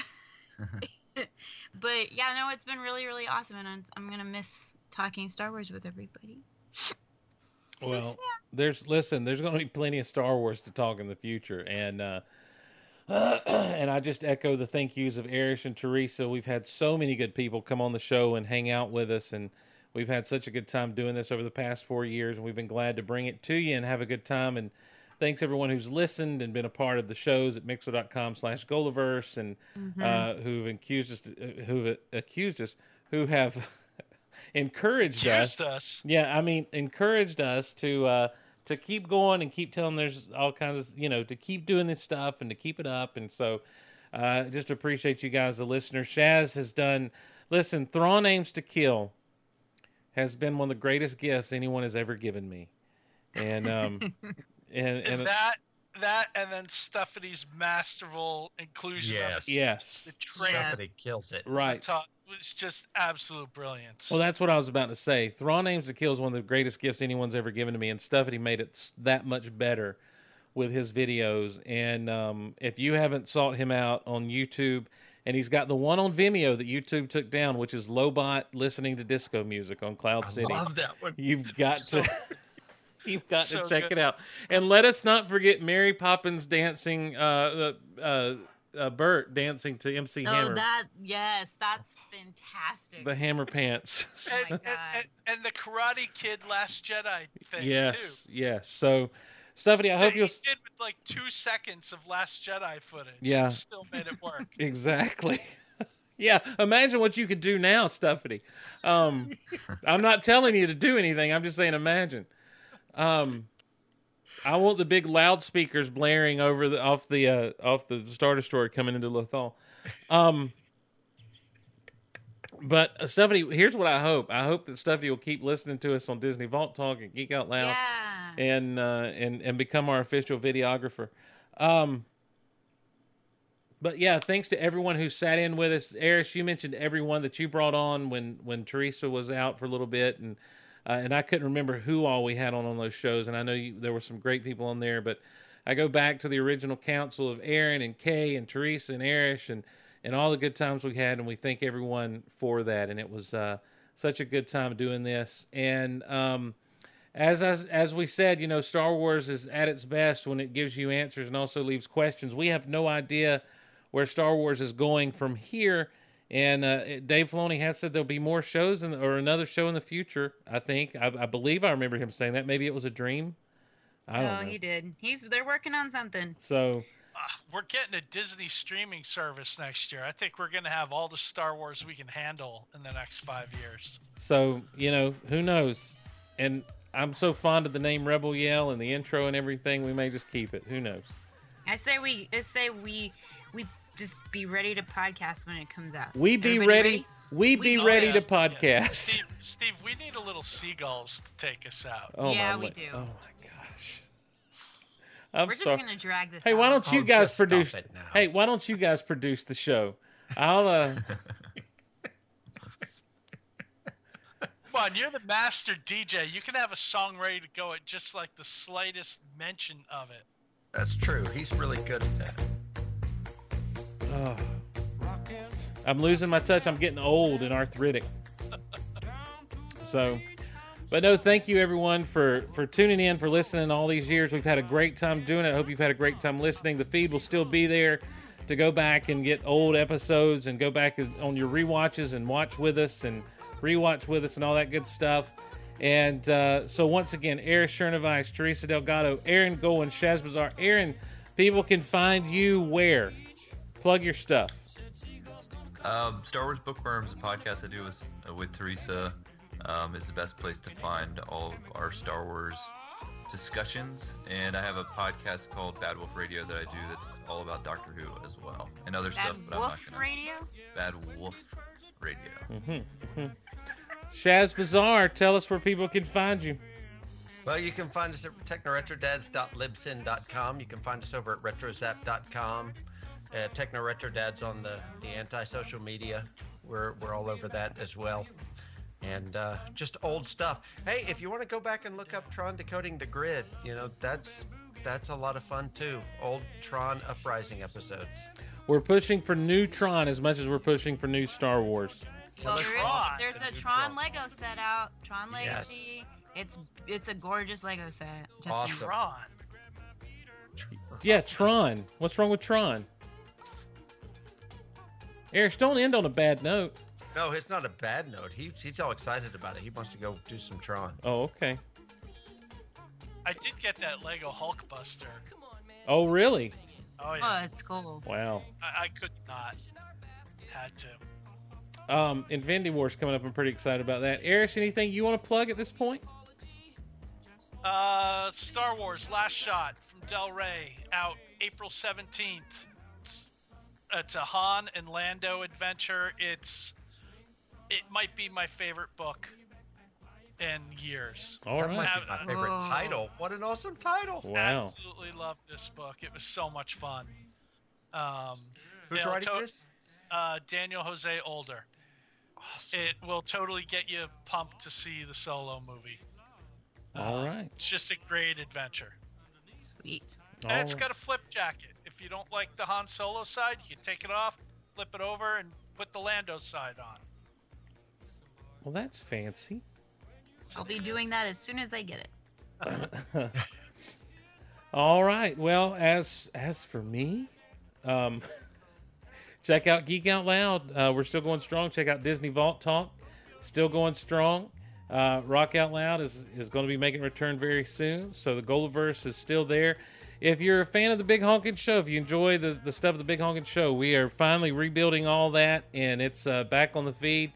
but, yeah, no, it's been really, really awesome. And I'm, I'm going to miss talking Star Wars with everybody. Well, so there's listen. There's going to be plenty of Star Wars to talk in the future, and uh, uh, and I just echo the thank yous of Erich and Teresa. We've had so many good people come on the show and hang out with us, and we've had such a good time doing this over the past four years. And we've been glad to bring it to you and have a good time. And thanks everyone who's listened and been a part of the shows at mixer dot com slash Golaverse, and mm-hmm. uh, who've accused us, who've accused us, who have. encouraged us. us yeah i mean encouraged us to uh to keep going and keep telling there's all kinds of, you know, to keep doing this stuff and to keep it up. And so uh just appreciate you guys, the listeners. Shaz has done listen Thrawn Aims to Kill has been one of the greatest gifts anyone has ever given me, and um and, and that that and then Stephanie's masterful inclusion. Yes, yes, the Stephanie kills it, right? It's just absolute brilliance. Well, that's what I was about to say. Thrawn Aims to Kill is one of the greatest gifts anyone's ever given to me, and Stuffity made it that much better with his videos. And um, if you haven't sought him out on YouTube, and he's got the one on Vimeo that YouTube took down, which is Lobot Listening to Disco Music on Cloud I City. I love that one. You've got so, to, you've got so to check good. it out. And let us not forget Mary Poppins dancing. Uh, uh, Uh, Bert dancing to M C oh, Hammer. Oh, that yes, that's fantastic. The Hammer Pants. Oh my God. And, and, and the Karate Kid Last Jedi thing. Yes, too. Yes. So, Stephanie, I and hope you did with like two seconds of Last Jedi footage. Yeah, and still made it work. Exactly. Yeah, imagine what you could do now, Stephanie. Um, I'm not telling you to do anything. I'm just saying, imagine. Um. I want the big loudspeakers blaring over the off the uh, off the Star Destroyer coming into Lothal. Um, but uh, Stephanie, here's what I hope. I hope that Stephanie will keep listening to us on Disney Vault Talk and Geek Out Loud, yeah. and uh, and and become our official videographer. Um, but yeah, thanks to everyone who sat in with us. Erich, you mentioned everyone that you brought on when when Teresa was out for a little bit, and. Uh, and I couldn't remember who all we had on on those shows, and I know you, there were some great people on there, but I go back to the original council of Aaron and Kay and Teresa and Erich and, and all the good times we had, and we thank everyone for that, and it was uh, such a good time doing this. And um, as, as as we said, you know, Star Wars is at its best when it gives you answers and also leaves questions. We have no idea where Star Wars is going from here. And uh, Dave Filoni has said there'll be more shows in the, or another show in the future, I think. I, I believe I remember him saying that. Maybe it was a dream. I don't oh, know. He did. He's They're working on something. So uh, we're getting a Disney streaming service next year. I think we're going to have all the Star Wars we can handle in the next five years. So, you know, who knows? And I'm so fond of the name Rebel Yell and the intro and everything. We may just keep it. Who knows? I say we... I say we... we Just be ready to podcast when it comes out. We be ready, ready. We be oh, ready yeah. to podcast. Yeah. Steve, Steve, we need a little seagulls to take us out. Oh yeah, we li- do. Oh my gosh. I'm We're sorry. just gonna drag this. Hey, out. why don't you oh, guys produce? Hey, why don't you guys produce the show? I'll. uh Come on, you're the master D J. You can have a song ready to go at just like the slightest mention of it. That's true. He's really good at that. Oh. I'm losing my touch. I'm getting old and arthritic. So, but no, thank you everyone for, for tuning in, for listening all these years. We've had a great time doing it. I hope you've had a great time listening. The feed will still be there to go back and get old episodes and go back on your rewatches and watch with us and rewatch with us and all that good stuff. And uh, so once again, Erich Schoenewiss, Teresa Delgado, Aaron Goen, Shazbazzar. Aaron, people can find you where? Plug your stuff. Um, Star Wars Bookworms, a podcast I do with, uh, with Teresa, um, is the best place to find all of our Star Wars discussions. And I have a podcast called Bad Wolf Radio that I do that's all about Doctor Who as well. And other Bad stuff. But Wolf I'm not Radio? Bad Wolf Radio. Mm-hmm. Mm-hmm. Shazbazzar, tell us where people can find you. Well, you can find us at techno retro dads dot libsyn dot com. You can find us over at retrozap dot com. Uh, Techno Retro Dad's on the, the anti-social media. We're we're all over that as well. And uh, just old stuff. Hey, if you want to go back and look up Tron Decoding the Grid, you know, that's that's a lot of fun too. Old Tron Uprising episodes. We're pushing for new Tron as much as we're pushing for new Star Wars. Well, well, there is, there's a Tron, Tron Lego set out. Tron Legacy. Yes. It's it's a gorgeous Lego set. Just awesome. Tron. Yeah, Tron. What's wrong with Tron? Erich, don't end on a bad note. No, it's not a bad note. He, he's all excited about it. He wants to go do some Tron. Oh, okay. I did get that Lego Hulk Buster. Oh, really? Oh, yeah. Oh, it's cool. Wow. I, I could not. Had to. Um, Infinity War's coming up. I'm pretty excited about that. Erich, anything you want to plug at this point? Uh, Star Wars Last Shot from Del Rey out April seventeenth. It's a Han and Lando adventure. It's it might be my favorite book in years. All right, that might be my favorite oh. title. What an awesome title! Wow, absolutely love this book. It was so much fun. Um, Who's writing to- this? Uh, Daniel Jose Older. Awesome. It will totally get you pumped to see the Solo movie. All uh, right, it's just a great adventure. Sweet. And All it's got a flip jacket. If you don't like the Han Solo side, you take it off, flip it over, and put the Lando side on. Well, that's fancy. I'll be doing that as soon as I get it. All right. Well, as as for me, um, check out Geek Out Loud. Uh, we're still going strong. Check out Disney Vault Talk. Still going strong. Uh, Rock Out Loud is, is going to be making a return very soon. So the Goldiverse is still there. If you're a fan of the Big Honkin' Show, if you enjoy the, the stuff of the Big Honkin' Show, we are finally rebuilding all that, and it's uh, back on the feed,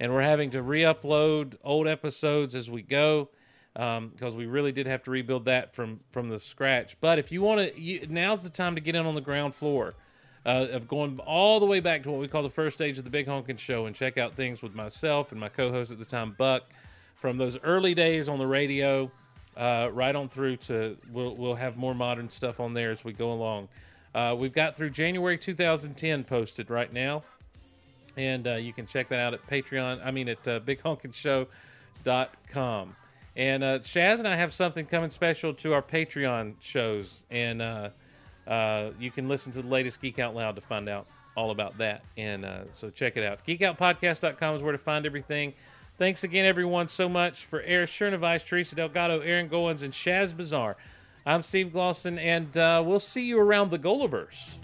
and we're having to re-upload old episodes as we go, um, because we really did have to rebuild that from, from the scratch. But if you want to, now's the time to get in on the ground floor uh, of going all the way back to what we call the first stage of the Big Honkin' Show and check out things with myself and my co-host at the time, Buck, from those early days on the radio. Uh, right on through to we'll we'll have more modern stuff on there as we go along. Uh, we've got through January twenty ten posted right now, and uh, you can check that out at Patreon. I mean at uh, big honkin show dot com. And uh, Shaz and I have something coming special to our Patreon shows, and uh, uh, you can listen to the latest Geek Out Loud to find out all about that. And uh, so check it out. geek out podcast dot com is where to find everything. Thanks again, everyone, so much. For Erich Schoenewiss, Teresa Delgado, Aaron Goins, and Shazbazzar, I'm Steve Glosson, and uh, we'll see you around the Goliverse.